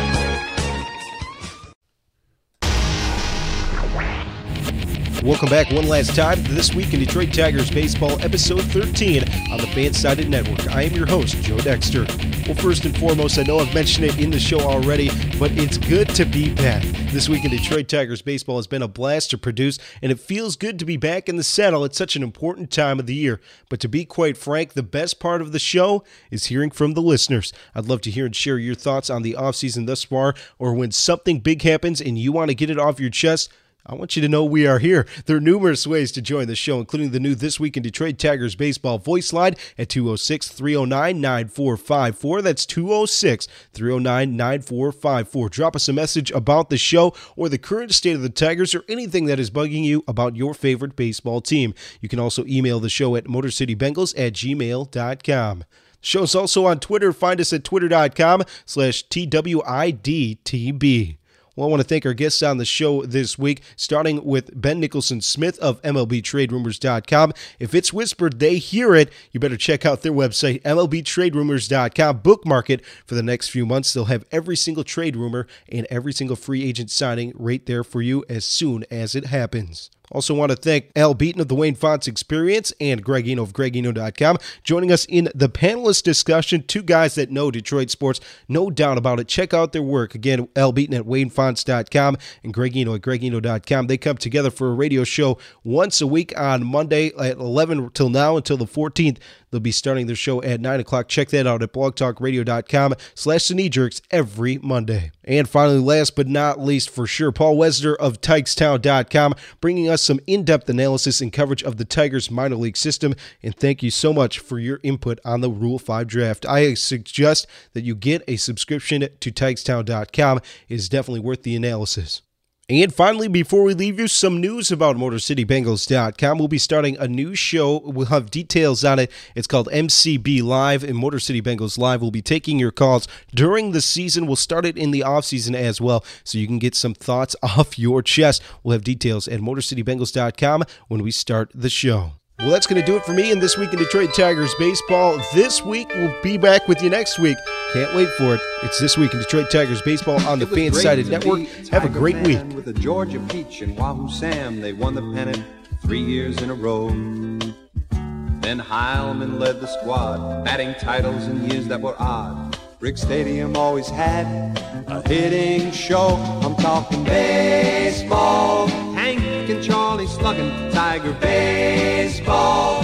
Welcome back one last time to This Week in Detroit Tigers Baseball, Episode thirteen on the FanSided Network. I am your host, Joe Dexter. Well, first and foremost, I know I've mentioned it in the show already, but it's good to be back. This Week in Detroit Tigers Baseball has been a blast to produce, and it feels good to be back in the saddle at such an important time of the year. But to be quite frank, the best part of the show is hearing from the listeners. I'd love to hear and share your thoughts on the offseason thus far, or when something big happens and you want to get it off your chest. I want you to know we are here. There are numerous ways to join the show, including the new This Week in Detroit Tigers Baseball voice line at two oh six, three oh nine, nine four five four. That's two oh six, three oh nine, nine four five four. Drop us a message about the show or the current state of the Tigers or anything that is bugging you about your favorite baseball team. You can also email the show at motor city bengals at gmail dot com. Show us also on Twitter. Find us at twitter dot com slash T W I D T B. Well, I want to thank our guests on the show this week, starting with Ben Nicholson-Smith of M L B Trade Rumors dot com. If it's whispered, they hear it. You better check out their website, M L B Trade Rumors dot com. Bookmark it for the next few months. They'll have every single trade rumor and every single free agent signing right there for you as soon as it happens. Also want to thank Al Beaton of the Wayne Fontes Experience and Greg Eno of Greg Eno dot com. Joining us in the panelist discussion, two guys that know Detroit sports, no doubt about it. Check out their work. Again, Al Beaton at Wayne Fontes dot com and Greg Eno at Greg Eno dot com. They come together for a radio show once a week on Monday at eleven till now until the fourteenth. They'll be starting their show at nine o'clock. Check that out at blog talk radio dot com slash the knee jerks every Monday. And finally, last but not least, for sure, Paul Wesner of Tigs Town dot com, bringing us some in-depth analysis and coverage of the Tigers minor league system. And thank you so much for your input on the Rule five draft. I suggest that you get a subscription to Tigs Town dot com. It is definitely worth the analysis. And finally, before we leave you, some news about Motor City Bengals dot com. We'll be starting a new show. We'll have details on it. It's called M C B Live, and Motor City Bengals Live will be taking your calls during the season. We'll start it in the offseason as well, so you can get some thoughts off your chest. We'll have details at Motor City Bengals dot com when we start the show. Well, that's going to do it for me in This Week in Detroit Tigers Baseball. This week, we'll be back with you next week. Can't wait for it. It's This Week in Detroit Tigers Baseball on the FanSided Network. Have a great week. With the Georgia Peach and Wahoo Sam, they won the pennant three years in a row. Then Heilman led the squad, batting titles in years that were odd. Brick Stadium always had a hitting show. I'm talking baseball. Hank and Charlie slugging Tiger baseball.